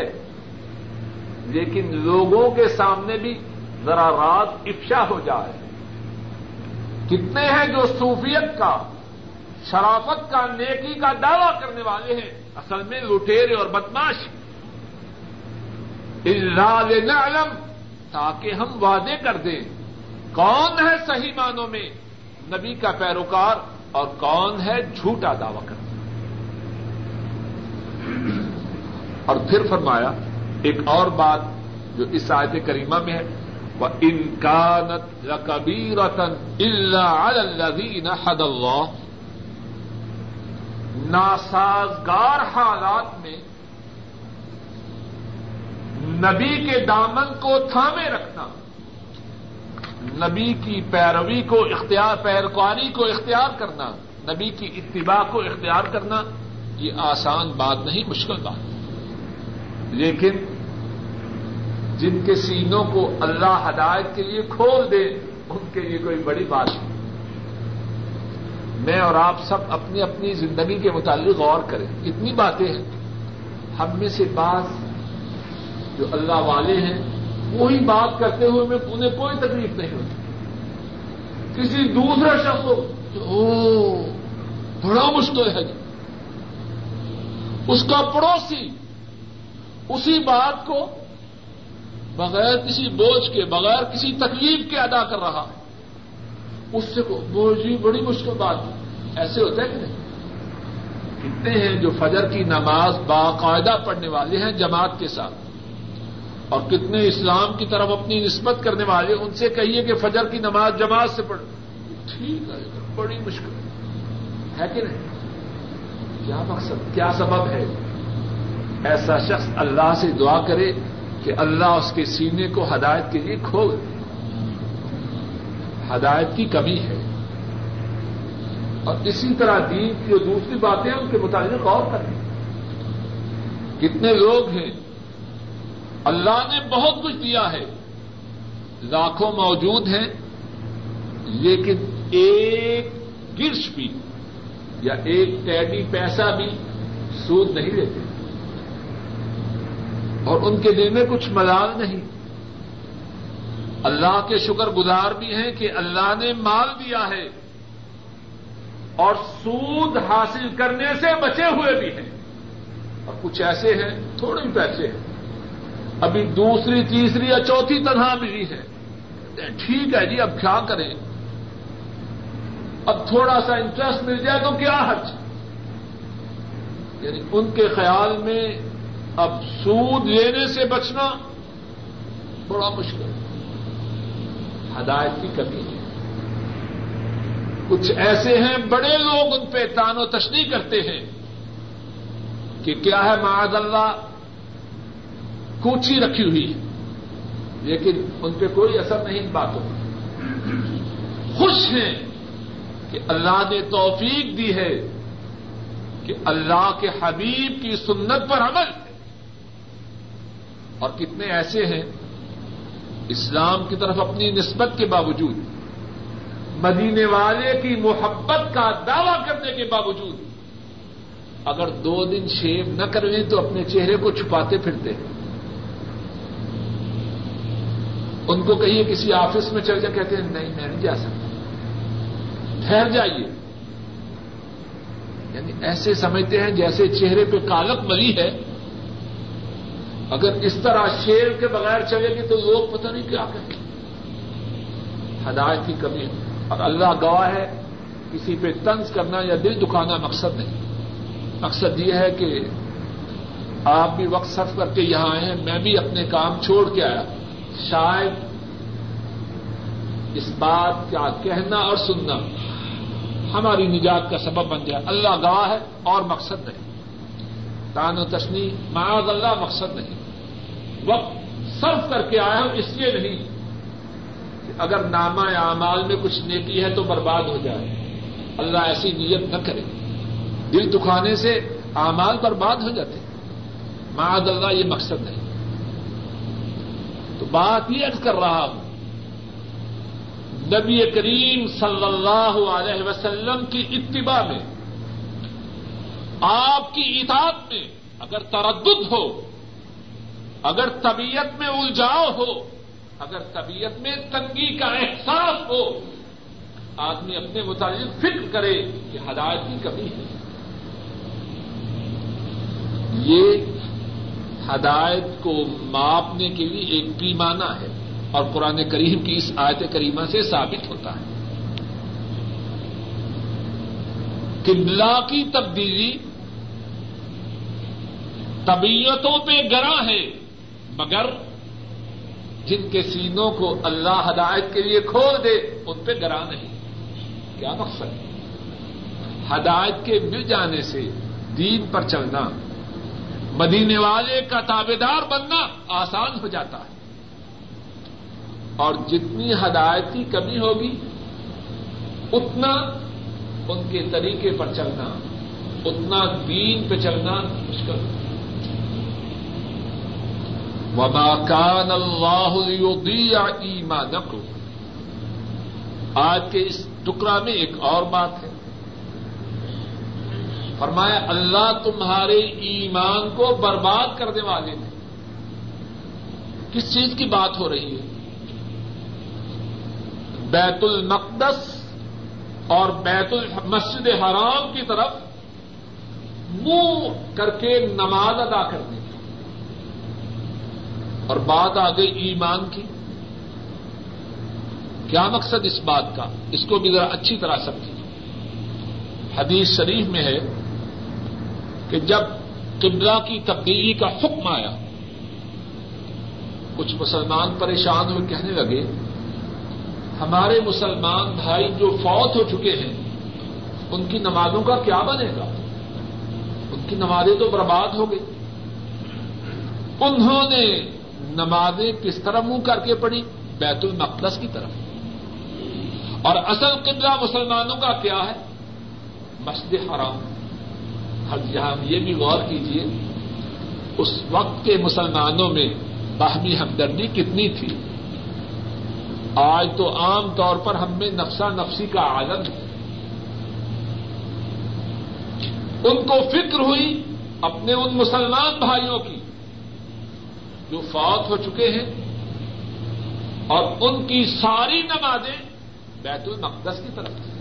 لیکن لوگوں کے سامنے بھی ذرا راز افشا ہو جائے. کتنے ہیں جو صوفیت کا شرافت کا نیکی کا دعویٰ کرنے والے ہیں اصل میں لٹیرے اور بدماش. الا لنعلم تاکہ ہم واضح کر دیں کون ہے صحیح معنوں میں نبی کا پیروکار اور کون ہے جھوٹا دعویٰ کرتا. اور پھر فرمایا ایک اور بات جو اس آیت کریمہ میں ہے وَإِن كَانَتْ لَكَبِيرَةً إِلَّا عَلَى الَّذِينَ هَدَى اللَّهُ. ناسازگار حالات میں نبی کے دامن کو تھامے رکھنا، نبی کی پیروی کو اختیار پیروکاری کو اختیار کرنا، نبی کی اتباع کو اختیار کرنا یہ آسان بات نہیں، مشکل بات. لیکن جن کے سینوں کو اللہ ہدایت کے لیے کھول دے ان کے لیے کوئی بڑی بات نہیں. میں اور آپ سب اپنی اپنی زندگی کے متعلق غور کریں. اتنی باتیں ہیں ہم میں سے بعض جو اللہ والے ہیں وہی بات کرتے ہوئے میں انہیں کوئی تکلیف نہیں ہوتی. کسی دوسرے شخص کو بڑا مشکل ہے جی. اس کا پڑوسی اسی بات کو بغیر کسی بوجھ کے بغیر کسی تکلیف کے ادا کر رہا ہے. اس سے جی بڑی مشکل بات ہے. ایسے ہوتا ہے کہ نہیں؟ کتنے ہیں جو فجر کی نماز باقاعدہ پڑھنے والے ہیں جماعت کے ساتھ اور کتنے اسلام کی طرف اپنی نسبت کرنے والے ان سے کہیے کہ فجر کی نماز جماعت سے پڑھ. ٹھیک ہے بڑی مشکل ہے کہ نہیں؟ کیا مقصد کیا سبب ہے؟ ایسا شخص اللہ سے دعا کرے کہ اللہ اس کے سینے کو ہدایت کے لیے کھول دے. ہدایت کی کمی ہے. اور اسی طرح دین کی جو دوسری باتیں ان کے متعلق غور کریں. کتنے لوگ ہیں اللہ نے بہت کچھ دیا ہے، لاکھوں موجود ہیں، لیکن ایک گرش بھی یا ایک ٹیڈی پیسہ بھی سود نہیں لیتے اور ان کے دل میں کچھ ملال نہیں۔ اللہ کے شکر گزار بھی ہیں کہ اللہ نے مال دیا ہے اور سود حاصل کرنے سے بچے ہوئے بھی ہیں، اور کچھ ایسے ہیں تھوڑے پیسے ہیں، ابھی دوسری تیسری یا چوتھی تنہا ملی ہے، ٹھیک ہے جی اب کیا کریں، اب تھوڑا سا انٹرسٹ مل جائے تو کیا حرج، یعنی ان کے خیال میں اب سود لینے سے بچنا بڑا مشکل ہے۔ ہدایت کی کمی ہے۔ کچھ ایسے ہیں بڑے لوگ ان پہ تان و تشنی کرتے ہیں کہ کیا ہے معاذ اللہ کوچی رکھی ہوئی ہے، لیکن ان پہ کوئی اثر نہیں باتوں کا، خوش ہیں کہ اللہ نے توفیق دی ہے کہ اللہ کے حبیب کی سنت پر عمل ہے۔ اور کتنے ایسے ہیں اسلام کی طرف اپنی نسبت کے باوجود، مدینے والے کی محبت کا دعویٰ کرنے کے باوجود اگر 2 دن شیو نہ کریں تو اپنے چہرے کو چھپاتے پھرتے ہیں۔ ان کو کہیے کسی آفس میں چل جا، کہتے ہیں نہیں میں نہیں جا سکتا، ٹھہر جائیے، یعنی ایسے سمجھتے ہیں جیسے چہرے پہ کالک ملی ہے، اگر اس طرح شیر کے بغیر چلے گی تو لوگ پتہ نہیں کیا کہیں۔ ہدایت کی کمی ہے، اور اللہ گواہ ہے کسی پہ طنز کرنا یا دل دکھانا مقصد نہیں، مقصد یہ ہے کہ آپ بھی وقت صرف کر کے یہاں آئے ہیں، میں بھی اپنے کام چھوڑ کے آیا، شاید اس بات کا کہنا اور سننا ہماری نجات کا سبب بن جائے۔ اللہ گواہ ہے اور مقصد نہیں، تان و تشنی معاذ اللہ مقصد نہیں، وقت صرف کر کے آیا ہوں اس لیے نہیں کہ اگر نامہ اعمال میں کچھ نیکی ہے تو برباد ہو جائے، اللہ ایسی نیت نہ کرے، دل دکھانے سے اعمال برباد ہو جاتے ہیں، معاذ اللہ یہ مقصد نہیں۔ تو بات یہ عرض کر رہا ہوں، نبی کریم صلی اللہ علیہ وسلم کی اتباع میں، آپ کی اطاعت میں اگر تردد ہو، اگر طبیعت میں الجھاؤ ہو، اگر طبیعت میں تنگی کا احساس ہو، آدمی اپنے متعلق فکر کرے کہ ہدایت کی کمی ہے۔ یہ ہدایت کو ماپنے کے لیے ایک پیمانہ ہے اور قرآن کریم کی اس آیت کریمہ سے ثابت ہوتا ہے۔ قبلہ کی تبدیلی طبیعتوں پہ گراں ہے، مگر جن کے سینوں کو اللہ ہدایت کے لیے کھول دے ان پہ گراں نہیں۔ کیا مقصد؟ ہدایت کے مل جانے سے دین پر چلنا، مدینے والے کا تابعدار بننا آسان ہو جاتا ہے، اور جتنی ہدایت کی کمی ہوگی اتنا ان کے طریقے پر چلنا، اتنا دین پہ چلنا مشکل ہے۔ وَمَا كَانَ اللَّهُ لِيُضِيعَ إِيمَانَكُمْ، آج کے اس ٹکڑا میں ایک اور بات ہے، فرمایا اللہ تمہارے ایمان کو برباد کرنے والے ہیں۔ کس چیز کی بات ہو رہی ہے؟ بیت المقدس اور بیت المسجد حرام کی طرف منہ کر کے نماز ادا کرنے کی، اور بات آ گئی ایمان کی۔ کیا مقصد اس بات کا؟ اس کو بھی ذرا اچھی طرح سمجھیں۔ حدیث شریف میں ہے کہ جب قبلہ کی تبدیلی کا حکم آیا، کچھ مسلمان پریشان ہوئے، کہنے لگے ہمارے مسلمان بھائی جو فوت ہو چکے ہیں ان کی نمازوں کا کیا بنے گا؟ ان کی نمازیں تو برباد ہو گئی، انہوں نے نمازیں کس طرح منہ کر کے پڑھی؟ بیت المقدس کی طرف، اور اصل قبلہ مسلمانوں کا کیا ہے؟ مسجد حرام۔ ہر جہاں یہ بھی غور کیجیے، اس وقت کے مسلمانوں میں باہمی ہمدردی کتنی تھی. آج تو عام طور پر ہم میں نفسا نفسی کا عالم ہے. ان کو فکر ہوئی اپنے ان مسلمان بھائیوں کی جو فوت ہو چکے ہیں اور ان کی ساری نمازیں بیت المقدس کی طرف تھی.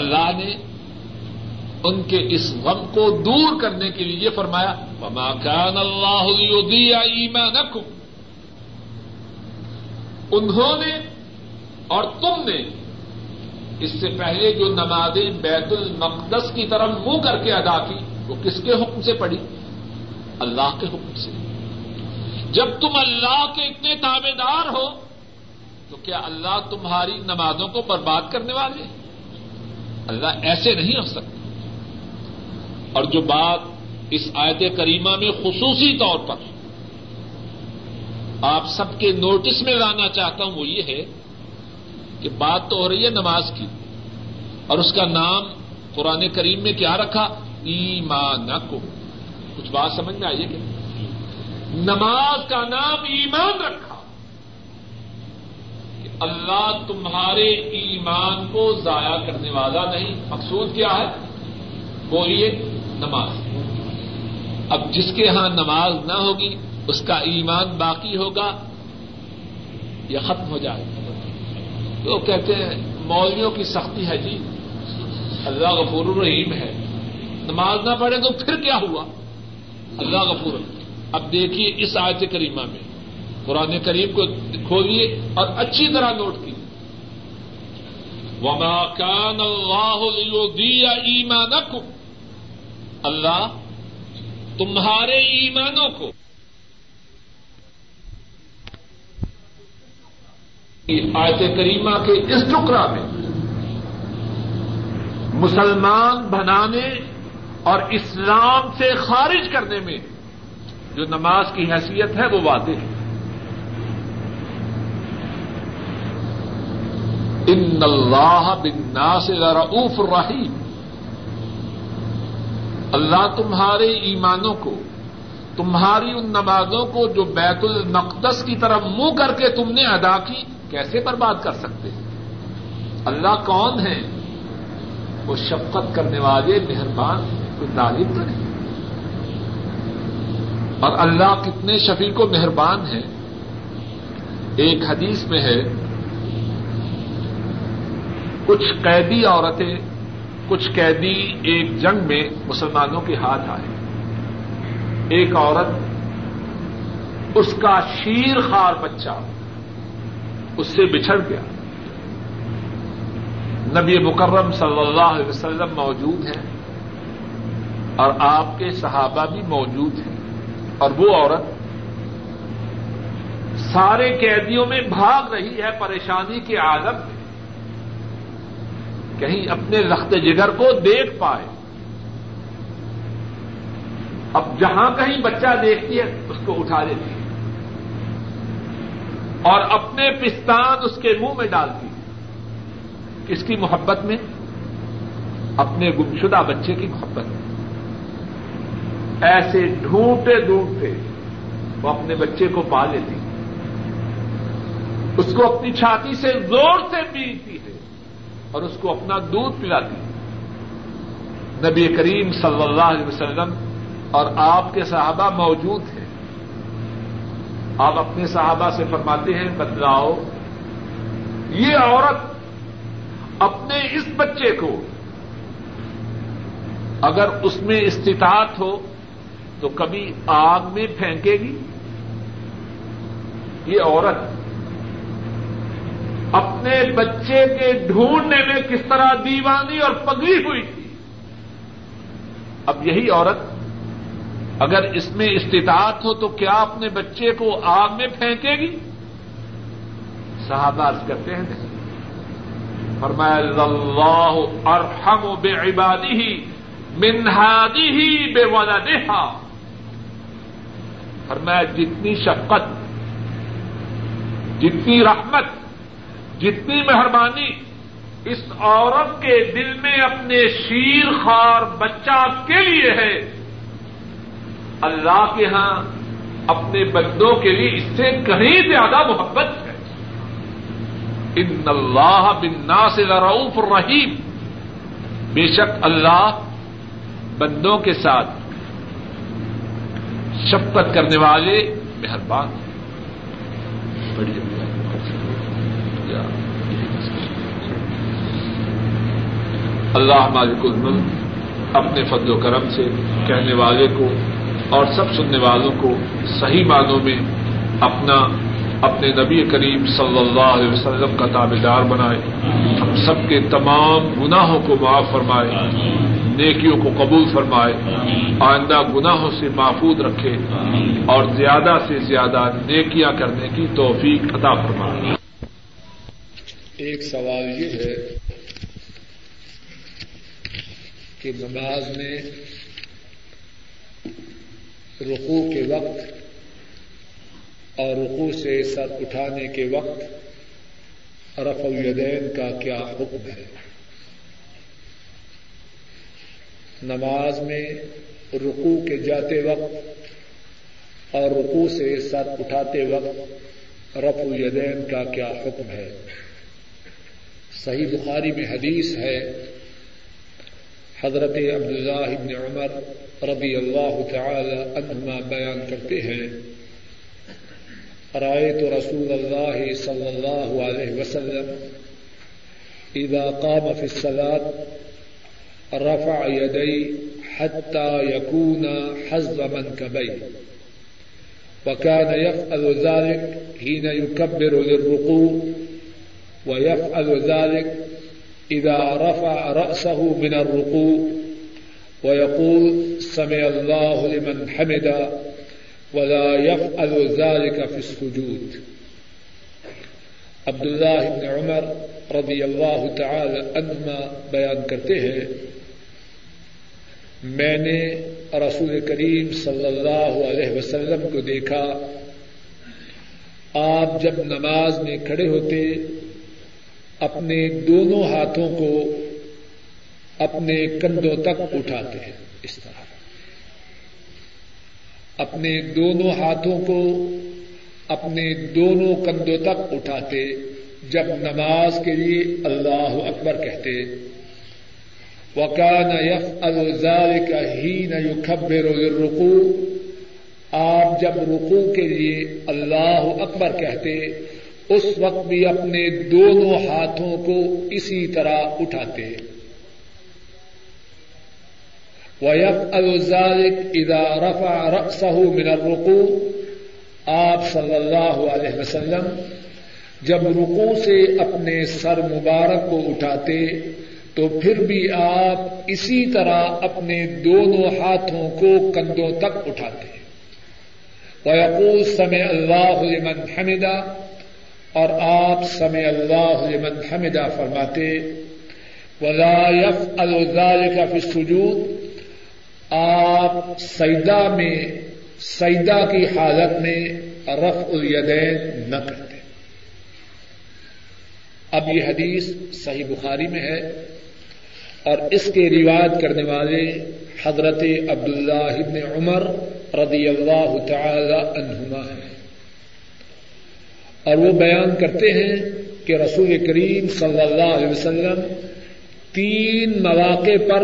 اللہ نے ان کے اس غم کو دور کرنے کے لیے فرمایا وما كان اللہ ليضيع ایمانكم. انہوں نے اور تم نے اس سے پہلے جو نمازیں بیت المقدس کی طرف منہ کر کے ادا کی وہ کس کے حکم سے پڑھی؟ اللہ کے حکم سے. جب تم اللہ کے اتنے تابع دار ہو تو کیا اللہ تمہاری نمازوں کو برباد کرنے والے؟ اللہ ایسے نہیں ہو سکتا. اور جو بات اس آیت کریمہ میں خصوصی طور پر آپ سب کے نوٹس میں لانا چاہتا ہوں وہ یہ ہے کہ بات تو ہو رہی ہے نماز کی اور اس کا نام قرآن کریم میں کیا رکھا؟ ایمانکم. کچھ بات سمجھ میں آئیے کہ نماز کا نام ایمان رکھا کہ اللہ تمہارے ایمان کو ضائع کرنے والا نہیں. مقصود کیا ہے؟ وہ یہ نماز. اب جس کے ہاں نماز نہ ہوگی اس کا ایمان باقی ہوگا یا ختم ہو جائے گا. تو کہتے ہیں مولویوں کی سختی ہے جی اللہ غفور الرحیم ہے نماز نہ پڑھے تو پھر کیا ہوا اللہ غفور. اب دیکھیے اس آیت کریمہ میں قرآن کریم کو کھولیے اور اچھی طرح نوٹ کیجیے وما كان اللہ ليضيع ایمانکم. اللہ تمہارے ایمانوں کو آیت کریمہ کے اس ٹکڑا میں مسلمان بنانے اور اسلام سے خارج کرنے میں جو نماز کی حیثیت ہے وہ واضح ہے. ان اللہ بالناس لرؤوف رحیم. اللہ تمہارے ایمانوں کو تمہاری ان نمازوں کو جو بیت المقدس کی طرف منہ کر کے تم نے ادا کی کیسے برباد کر سکتے ہیں؟ اللہ کون ہے؟ وہ شفقت کرنے والے مہربان کوئی ظالم تو نہیں. اور اللہ کتنے شفیق و مہربان ہیں. ایک حدیث میں ہے کچھ قیدی عورتیں کچھ قیدی ایک جنگ میں مسلمانوں کے ہاتھ آئے. ایک عورت اس کا شیر خوار بچہ اس سے بچھڑ گیا. نبی مکرم صلی اللہ علیہ وسلم موجود ہیں اور آپ کے صحابہ بھی موجود ہیں اور وہ عورت سارے قیدیوں میں بھاگ رہی ہے پریشانی کے عالم میں کہیں اپنے رخت جگر کو دیکھ پائے. اب جہاں کہیں بچہ دیکھتی ہے اس کو اٹھا لیتی ہے اور اپنے پستان اس کے منہ میں ڈالتی ہے. کس کی محبت میں؟ اپنے گمشدہ بچے کی محبت میں. ایسے ڈھونڈتے ڈھونڈتے وہ اپنے بچے کو پا لیتی ہے. اس کو اپنی چھاتی سے زور سے پیٹتی ہے اور اس کو اپنا دودھ پلاتی. نبی کریم صلی اللہ علیہ وسلم اور آپ کے صحابہ موجود ہیں. آپ اپنے صحابہ سے فرماتے ہیں بتلاؤ یہ عورت اپنے اس بچے کو اگر اس میں استطاعت ہو تو کبھی آگ میں پھینکے گی؟ یہ عورت اپنے بچے کے ڈھونڈنے میں کس طرح دیوانی اور پگلی ہوئی تھی. اب یہی عورت اگر اس میں استطاعت ہو تو کیا اپنے بچے کو آگ میں پھینکے گی؟ صحابہ عرض کرتے ہیں نہیں. فرمایا اللہ ارحم بعبادہ من ہذہ بولدہا. فرمایا جتنی شفقت جتنی رحمت جتنی مہربانی اس عورت کے دل میں اپنے شیر خوار بچہ کے لیے ہے اللہ کے ہاں اپنے بندوں کے لیے اس سے کہیں زیادہ محبت ہے. ان اللہ بالناس لرؤوف رحیم, بے شک اللہ بندوں کے ساتھ شفقت کرنے والے مہربان ہیں. اللہ مالک الملک اپنے فضل و کرم سے کہنے والے کو اور سب سننے والوں کو صحیح معنوں میں اپنے نبی کریم صلی اللہ علیہ وسلم کا تابع دار بنائے, ہم سب کے تمام گناہوں کو معاف فرمائے, نیکیوں کو قبول فرمائے, آئندہ گناہوں سے محفوظ رکھے اور زیادہ سے زیادہ نیکیاں کرنے کی توفیق عطا فرمائے. ایک سوال یہ ہے کہ نماز میں رکوع کے وقت اور رکوع سے سر اٹھانے کے وقت رفع الیدین کا کیا حکم ہے؟ نماز میں رکوع کے جاتے وقت اور رکوع سے سر اٹھاتے وقت رفع الیدین کا کیا حکم ہے؟ صحیح بخاری میں حدیث ہے, حضرت عبداللہ بن عمر رضی اللہ تعالی عنہما بیان کرتے ہیں, رأيت رسول الله صلى الله عليه وسلم إذا قام في الصلاة رفع يديه حتى يكون حظ منكبيه, وكان يفعل ذلك حين يكبر للركوع, ويفعل ذلك إذا رفع رأسه من الركوع ويقول سمع الله لمن حمده, ولا يفعل ذلك في السجود. عبداللہ بن عمر رضی اللہ تعالی عنہما بیان کرتے ہیں, میں نے رسول کریم صلی اللہ علیہ وسلم کو دیکھا, آپ جب نماز میں کھڑے ہوتے اپنے دونوں ہاتھوں کو اپنے کندھوں تک اٹھاتے ہیں, اس طرح اپنے دونوں ہاتھوں کو اپنے دونوں کندھوں تک اٹھاتے جب نماز کے لیے اللہ اکبر کہتے. وَكَانَ يَفْعَلُ ذَلِكَ حِينَ يُكَبِّرُ لِلرُّكُوعِ, آپ جب رکوع کے لیے اللہ اکبر کہتے اس وقت بھی اپنے دونوں ہاتھوں کو اسی طرح اٹھاتے. وَيَفْعَلُ ذَلِكَ إِذَا رَفَعَ رَأْسَهُ مِنَ الرُّكُوعِ, آپ صلی اللہ علیہ وسلم جب رکوع سے اپنے سر مبارک کو اٹھاتے تو پھر بھی آپ اسی طرح اپنے دونوں ہاتھوں کو کندھوں تک اٹھاتے. وَيَقُولُ سَمِعَ اللَّهُ لِمَنْ حَمِدَهُ, اور آپ سمع اللہ لمن حمدہ فرماتے. وَلَا يَفْعَلُ ذَلِكَ فِي السُّجُودِ, آپ سجدہ میں سجدہ کی حالت میں رفع الیدین نہ کرتے. اب یہ حدیث صحیح بخاری میں ہے اور اس کے روایت کرنے والے حضرت عبداللہ بن عمر رضی اللہ تعالی عنہما ہیں, اور وہ بیان کرتے ہیں کہ رسول کریم صلی اللہ علیہ وسلم 3 مواقع پر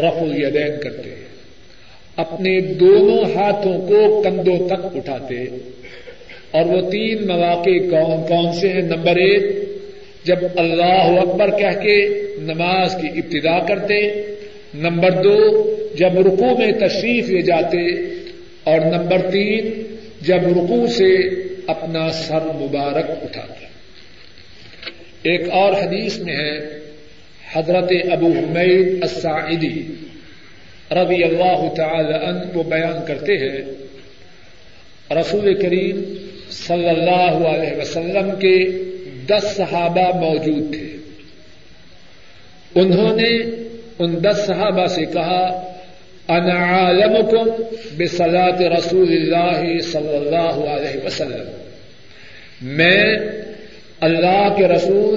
رفع الیدین کرتے, اپنے دونوں ہاتھوں کو کندھوں تک اٹھاتے. اور وہ 3 مواقع کون سے ہیں؟ نمبر 1, جب اللہ اکبر کہہ کے نماز کی ابتدا کرتے. نمبر 2, جب رکوع میں تشریف لے جاتے. اور نمبر 3, جب رکوع سے اپنا سر مبارک اٹھاتے. ایک اور حدیث میں ہے, حضرت ابو حمید الساعدی رضی اللہ تعالی عنہ کو بیان کرتے ہیں, رسول کریم صلی اللہ علیہ وسلم کے 10 صحابہ موجود تھے. انہوں نے ان 10 صحابہ سے کہا, انا عالمکم بصلاۃ رسول اللہ صلی اللہ علیہ وسلم, میں اللہ کے رسول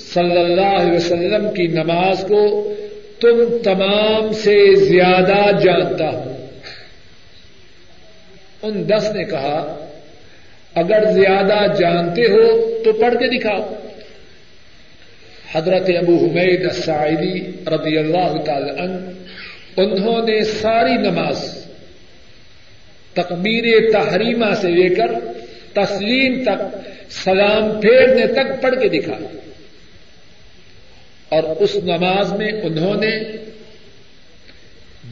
صلی اللہ علیہ وسلم کی نماز کو تم تمام سے زیادہ جانتا ہوں. ان 10 نے کہا اگر زیادہ جانتے ہو تو پڑھ کے دکھاؤ. حضرت ابو حمید الساعدی رضی اللہ تعالی عنہ انہوں نے ساری نماز تکبیر تحریمہ سے لے کر تسلیم تک سلام پھیرنے تک پڑھ کے دکھا, اور اس نماز میں انہوں نے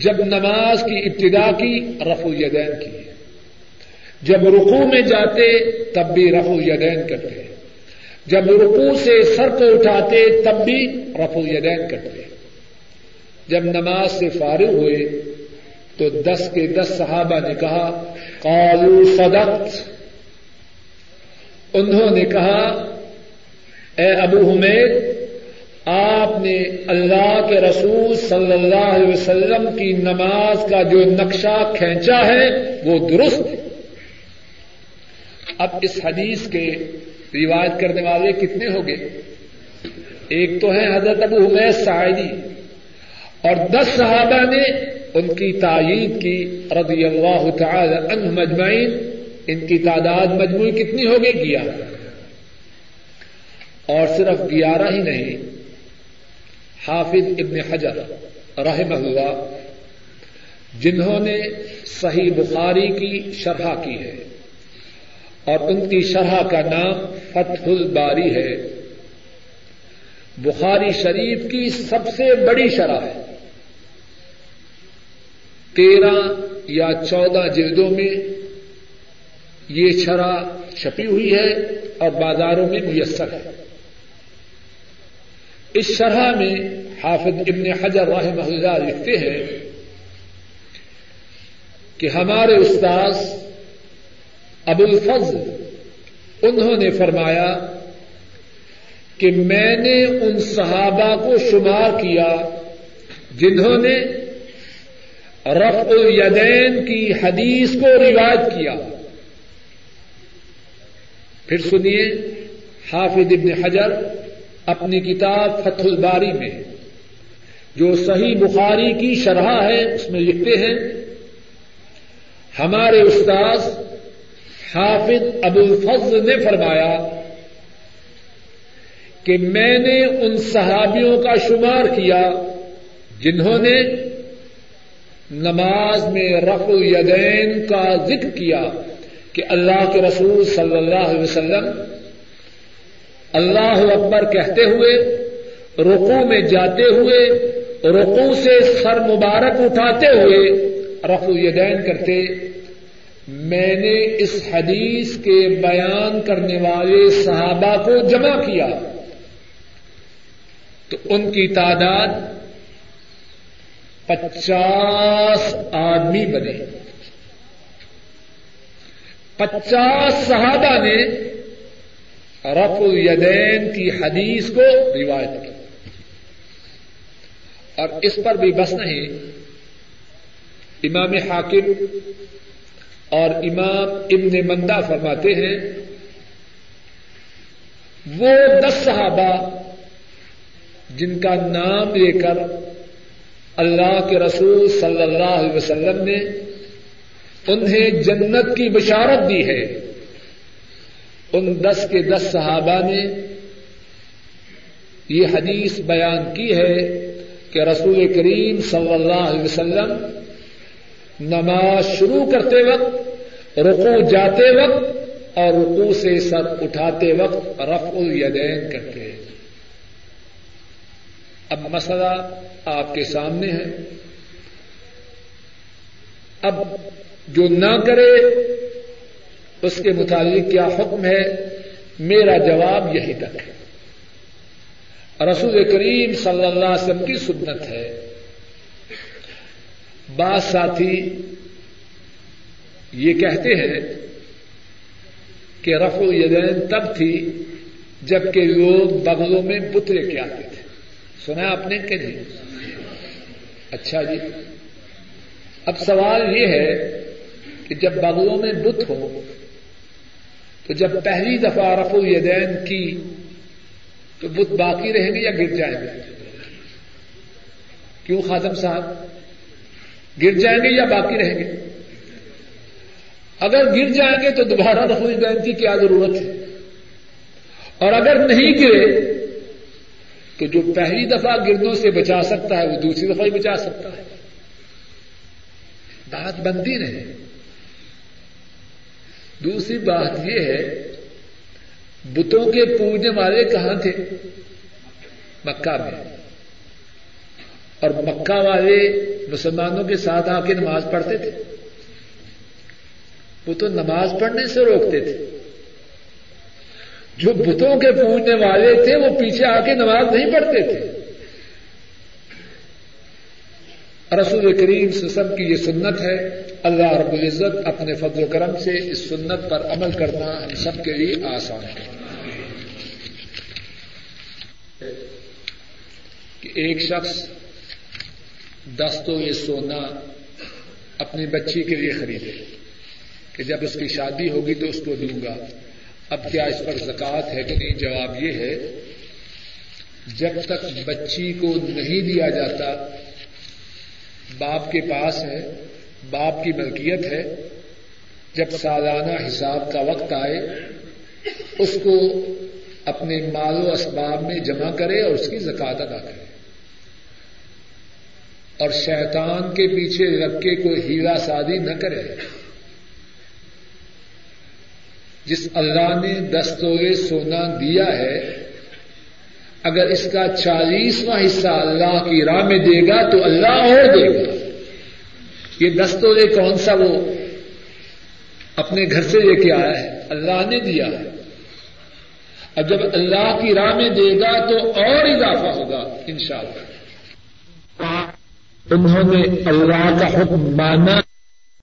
جب نماز کی ابتدا کی رفع الیدین کی, جب رکوع میں جاتے تب بھی رفع الیدین کرتے, جب رکوع سے سر کو اٹھاتے تب بھی رفع الیدین کرتے. جب نماز سے فارغ ہوئے تو 10 کے 10 صحابہ نے کہا قالوا صدقت, انہوں نے کہا اے ابو حمید آپ نے اللہ کے رسول صلی اللہ علیہ وسلم کی نماز کا جو نقشہ کھینچا ہے وہ درست ہے. اب اس حدیث کے روایت کرنے والے کتنے ہو گئے؟ ایک تو ہیں حضرت ابو حمید ساعدی, اور 10 صحابہ نے ان کی تائید کی رضی اللہ تعالی عنہ مجمعین. ان کی تعداد مجموعی کتنی ہو گئی؟ 11. اور صرف 11 ہی نہیں, حافظ ابن حجر رحمہ اللہ جنہوں نے صحیح بخاری کی شرح کی ہے, اور ان کی شرح کا نام فتح الباری ہے, بخاری شریف کی سب سے بڑی شرح ہے, 13 یا 14 جلدوں میں یہ شرح چھپی ہوئی ہے اور بازاروں میں میسر ہے. اس شرح میں حافظ ابن حجر رحمہ اللہ لکھتے ہیں کہ ہمارے استاذ ابو الفضل انہوں نے فرمایا کہ میں نے ان صحابہ کو شمار کیا جنہوں نے رفع الیدین کی حدیث کو روایت کیا. پھر سنیے حافظ ابن حجر اپنی کتاب فتح الباری میں جو صحیح بخاری کی شرح ہے اس میں لکھتے ہیں ہمارے استاذ حافظ ابو الفضل نے فرمایا کہ میں نے ان صحابیوں کا شمار کیا جنہوں نے نماز میں رفع الیدین کا ذکر کیا کہ اللہ کے رسول صلی اللہ علیہ وسلم اللہ اکبر کہتے ہوئے, رکوع میں جاتے ہوئے, رکوع سے سر مبارک اٹھاتے ہوئے رفع الیدین کرتے. میں نے اس حدیث کے بیان کرنے والے صحابہ کو جمع کیا تو ان کی تعداد 50 آدمی بنے. 50 صحابہ نے رفع الیدین کی حدیث کو روایت کی. اور اس پر بھی بس نہیں, امام حاکم اور امام ابن مندہ فرماتے ہیں وہ 10 صحابہ جن کا نام لے کر اللہ کے رسول صلی اللہ علیہ وسلم نے انہیں جنت کی بشارت دی ہے, ان 10 کے 10 صحابہ نے یہ حدیث بیان کی ہے کہ رسول کریم صلی اللہ علیہ وسلم نماز شروع کرتے وقت, رکوع جاتے وقت اور رکوع سے سر اٹھاتے وقت رفع الیدین کرتے ہیں. اب مسئلہ آپ کے سامنے ہے, اب جو نہ کرے اس کے متعلق کیا حکم ہے؟ میرا جواب یہی تک ہے. رسول کریم صلی اللہ علیہ وسلم کی سنت ہے. بعض ساتھی یہ کہتے ہیں کہ رفع الیدین تب تھی جبکہ لوگ بغلوں میں بت لے کے آتے تھے. سنا آپ نے کہ نہیں؟ اچھا جی, اب سوال یہ ہے کہ جب بغلوں میں بت ہو تو جب پہلی دفعہ رفع الیدین کی تو بت باقی رہیں گے یا گر جائیں گے؟ کیوں خاتم صاحب, گر جائیں گے یا باقی رہیں گے؟ اگر گر جائیں گے تو دوبارہ رفع الدین کی کیا ضرورت ہے؟ اور اگر نہیں گرے تو جو پہلی دفعہ گردوں سے بچا سکتا ہے وہ دوسری دفعہ ہی بچا سکتا ہے. بات بنتی نہیں. دوسری بات یہ ہے بتوں کے پوجنے والے کہاں تھے؟ مکہ میں. اور مکہ والے مسلمانوں کے ساتھ آ کے نماز پڑھتے تھے؟ وہ تو نماز پڑھنے سے روکتے تھے. جو بتوں کے پوجنے والے تھے وہ پیچھے آ کے نماز نہیں پڑھتے تھے. رسول کریم صلی اللہ علیہ وسلم کی یہ سنت ہے. اللہ رب العزت اپنے فضل و کرم سے اس سنت پر عمل کرنا ہم سب کے لیے آسان ہے. کہ ایک شخص 10 تولے سونا اپنی بچی کے لیے خریدے کہ جب اس کی شادی ہوگی تو اس کو دوں گا. اب کیا اس پر زکوٰۃ ہے کہ نہیں؟ جواب یہ ہے جب تک بچی کو نہیں دیا جاتا باپ کے پاس ہے, باپ کی ملکیت ہے. جب سالانہ حساب کا وقت آئے اس کو اپنے مال و اسباب میں جمع کرے اور اس کی زکوٰۃ ادا کرے. اور شیطان کے پیچھے لگ کے کوئی ہیرا سازی نہ کرے. جس اللہ نے 10 تولے سونا دیا ہے اگر اس کا 40واں حصہ اللہ کی راہ میں دے گا تو اللہ اور دے گا. یہ 10 تولے کون سا وہ اپنے گھر سے لے کے آیا ہے؟ اللہ نے دیا ہے. اب جب اللہ کی راہ میں دے گا تو اور اضافہ ہوگا انشاءاللہ. انہوں نے اللہ کا حکم مانا.